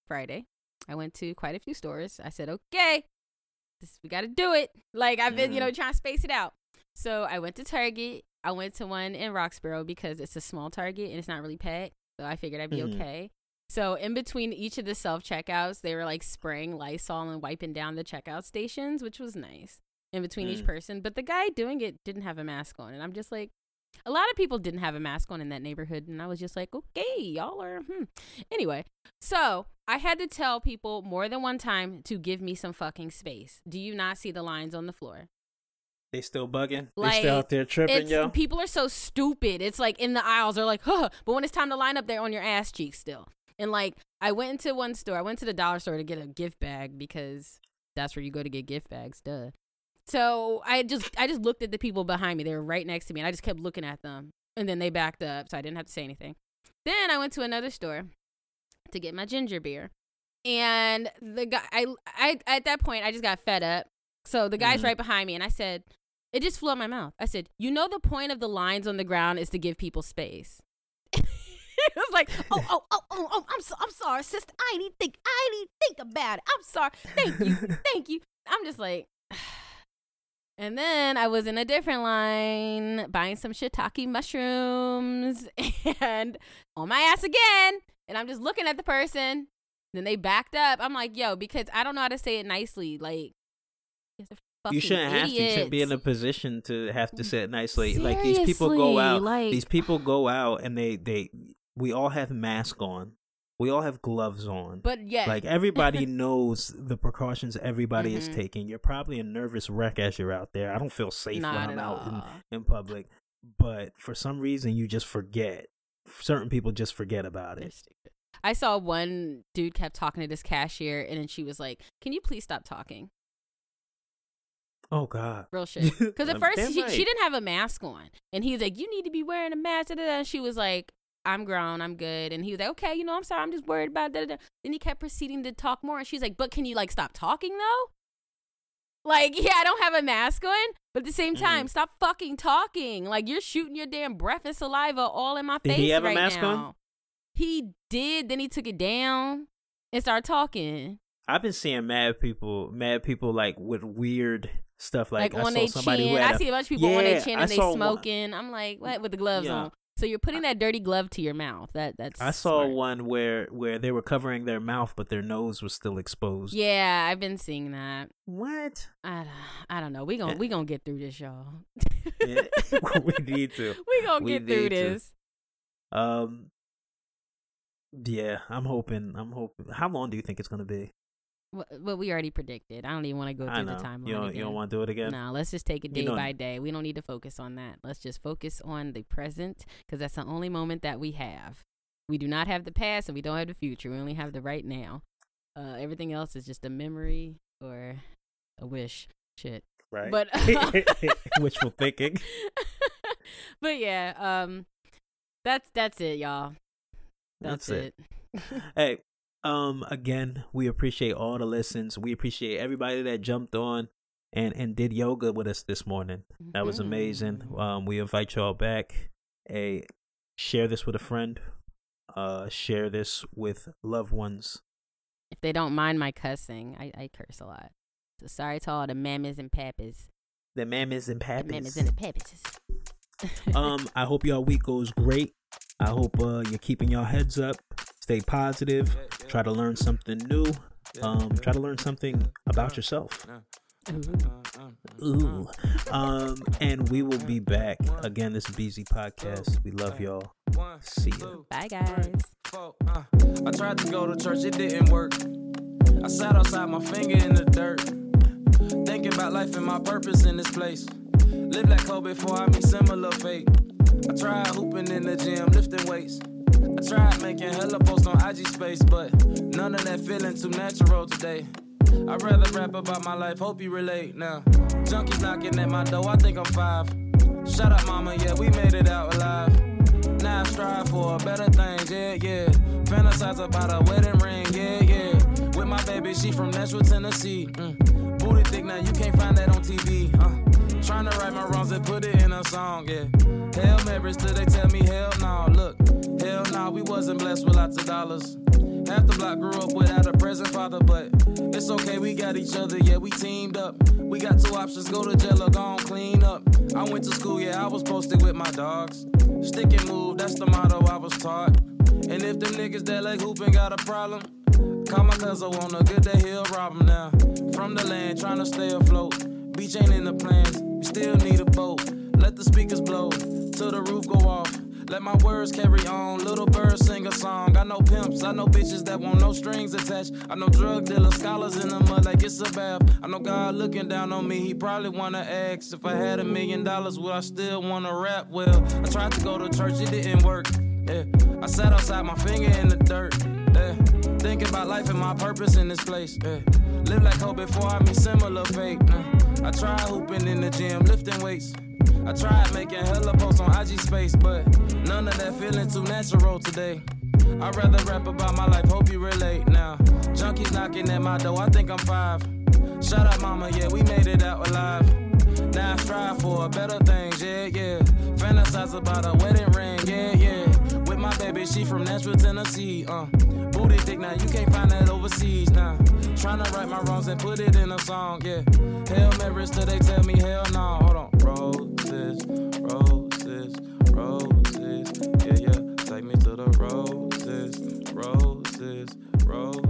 Friday. I went to quite a few stores. I said, okay, we got to do it. Like I've been, trying to space it out. So I went to Target. I went to one in Roxborough because it's a small Target and it's not really packed. So I figured I'd be okay. So in between each of the self-checkouts, they were like spraying Lysol and wiping down the checkout stations, which was nice in between each person. But the guy doing it didn't have a mask on. And I'm just like, a lot of people didn't have a mask on in that neighborhood. And I was just like, okay, y'all are. Anyway, so I had to tell people more than one time to give me some fucking space. Do you not see the lines on the floor? They still bugging. Like, they still out there tripping, yo. People are so stupid. It's like in the aisles, they're like, huh. But when it's time to line up, they're on your ass cheeks still. And like, I went into one store. I went to the dollar store to get a gift bag because that's where you go to get gift bags, duh. So I just looked at the people behind me. They were right next to me, and I just kept looking at them. And then they backed up, so I didn't have to say anything. Then I went to another store to get my ginger beer, and the guy, I at that point I just got fed up. So the guy's right behind me, and I said, it just flew out my mouth. I said, the point of the lines on the ground is to give people space. It was like, oh, I'm sorry, sister. I didn't think about it. I'm sorry. Thank you. I'm just like, and then I was in a different line buying some shiitake mushrooms and on my ass again. And I'm just looking at the person. Then they backed up. I'm like, yo, because I don't know how to say it nicely. Like, you shouldn't have to. You shouldn't be in a position to have to say it nicely. Seriously, like these people go out, and they. We all have masks on. We all have gloves on. But yeah. Like, everybody knows the precautions everybody is taking. You're probably a nervous wreck as you're out there. I don't feel safe when I'm out in public. But for some reason, you just forget. Certain people just forget about it. I saw one dude kept talking to this cashier, and then she was like, can you please stop talking? Oh, God. Real shit. Because at first, she didn't have a mask on. And he was like, you need to be wearing a mask. And she was like, I'm grown, I'm good. And he was like, okay, I'm sorry, I'm just worried about that. Then he kept proceeding to talk more. And she's like, but can you like stop talking though? Like, yeah, I don't have a mask on, but at the same time, stop fucking talking. Like, you're shooting your damn breath and saliva all in my face right now. Did he have a mask on? He did. Then he took it down and started talking. I've been seeing mad people like with weird stuff. Like on their chin. I see a bunch of people on their chin and they smoking. I'm like, what? With the gloves on. So you're putting that dirty glove to your mouth. That's. I saw one where they were covering their mouth, but their nose was still exposed. Yeah, I've been seeing that. What? I don't know. We gonna get through this, y'all. Yeah. We need to. We gonna get through this. Yeah, I'm hoping. How long do you think it's gonna be? Well, we already predicted. I don't even want to go through the timeline. You don't want to do it again? No, let's just take it day by day. We don't need to focus on that. Let's just focus on the present because that's the only moment that we have. We do not have the past and we don't have the future. We only have the right now. Everything else is just a memory or a wish. Shit. Right. But wishful thinking. But yeah, that's it, y'all. That's it. Hey, again, we appreciate all the listens. We appreciate everybody that jumped on and did yoga with us this morning. That was amazing. We invite y'all back. Hey, share this with a friend. Share this with loved ones. If they don't mind my cussing, I curse a lot. So sorry to all the mammies and pappies. The mammies and pappies. The mammies and the pappies. I hope y'all week goes great. I hope you're keeping y'all heads up. Stay positive. Try to learn something new. Try to learn something about yourself. Ooh. And we will be back again. This is BZ Podcast. We love y'all. See you. Bye, guys. I tried to go to church, it didn't work. I sat outside, my finger in the dirt, thinking about life and my purpose in this place. Live like Kobe before I meet similar fate. I tried hooping in the gym, lifting weights. I tried making hella posts on IG space, but none of that feeling too natural today. I'd rather rap about my life, hope you relate now. Junkies knocking at my door, I think I'm 5. Shout out mama, yeah, we made it out alive. Now I strive for better things, yeah, yeah. Fantasize about a wedding ring, yeah, yeah. With my baby, she from Nashville, Tennessee. Booty thick, now you can't find that on TV. Trying to right my wrongs and put it in a song, yeah. Hail Marys till they tell me hell no. Look, hell no, we wasn't blessed with lots of dollars. Half the block grew up without a present father, but it's okay, we got each other, yeah, we teamed up. We got two options, go to jail or go on clean up. I went to school, yeah, I was posted with my dogs. Stick and move, that's the motto I was taught. And if them niggas that like hooping got a problem, call my cousin on a good day, he'll rob him now. From the land, trying to stay afloat. Beach ain't in the plans, we still need a boat. Let the speakers blow, till the roof go off. Let my words carry on, little birds sing a song. I know pimps, I know bitches that want no strings attached. I know drug dealers, scholars in the mud like it's a bath. I know God looking down on me, he probably wanna ask. If I had $1 million, would I still wanna rap? Well, I tried to go to church, it didn't work. Yeah. I sat outside, my finger in the dirt. Yeah. Thinking about life and my purpose in this place. Yeah. Live like hope before I meet similar fate. I tried hooping in the gym, lifting weights. I tried making hella posts on IG space, but none of that feeling too natural today. I'd rather rap about my life, hope you relate now. Junkies knocking at my door, I think I'm 5. Shout out mama, yeah, we made it out alive. Now I strive for better things, yeah, yeah. Fantasize about a wedding ring, yeah, yeah. With my baby, she from Nashville, Tennessee, Booty thick, now you can't find that overseas, now. Tryna right my wrongs and put it in a song, yeah. Hail Marys till they tell me hell no, hold on. Roses, roses, roses, yeah, yeah. Take me to the roses, roses, roses.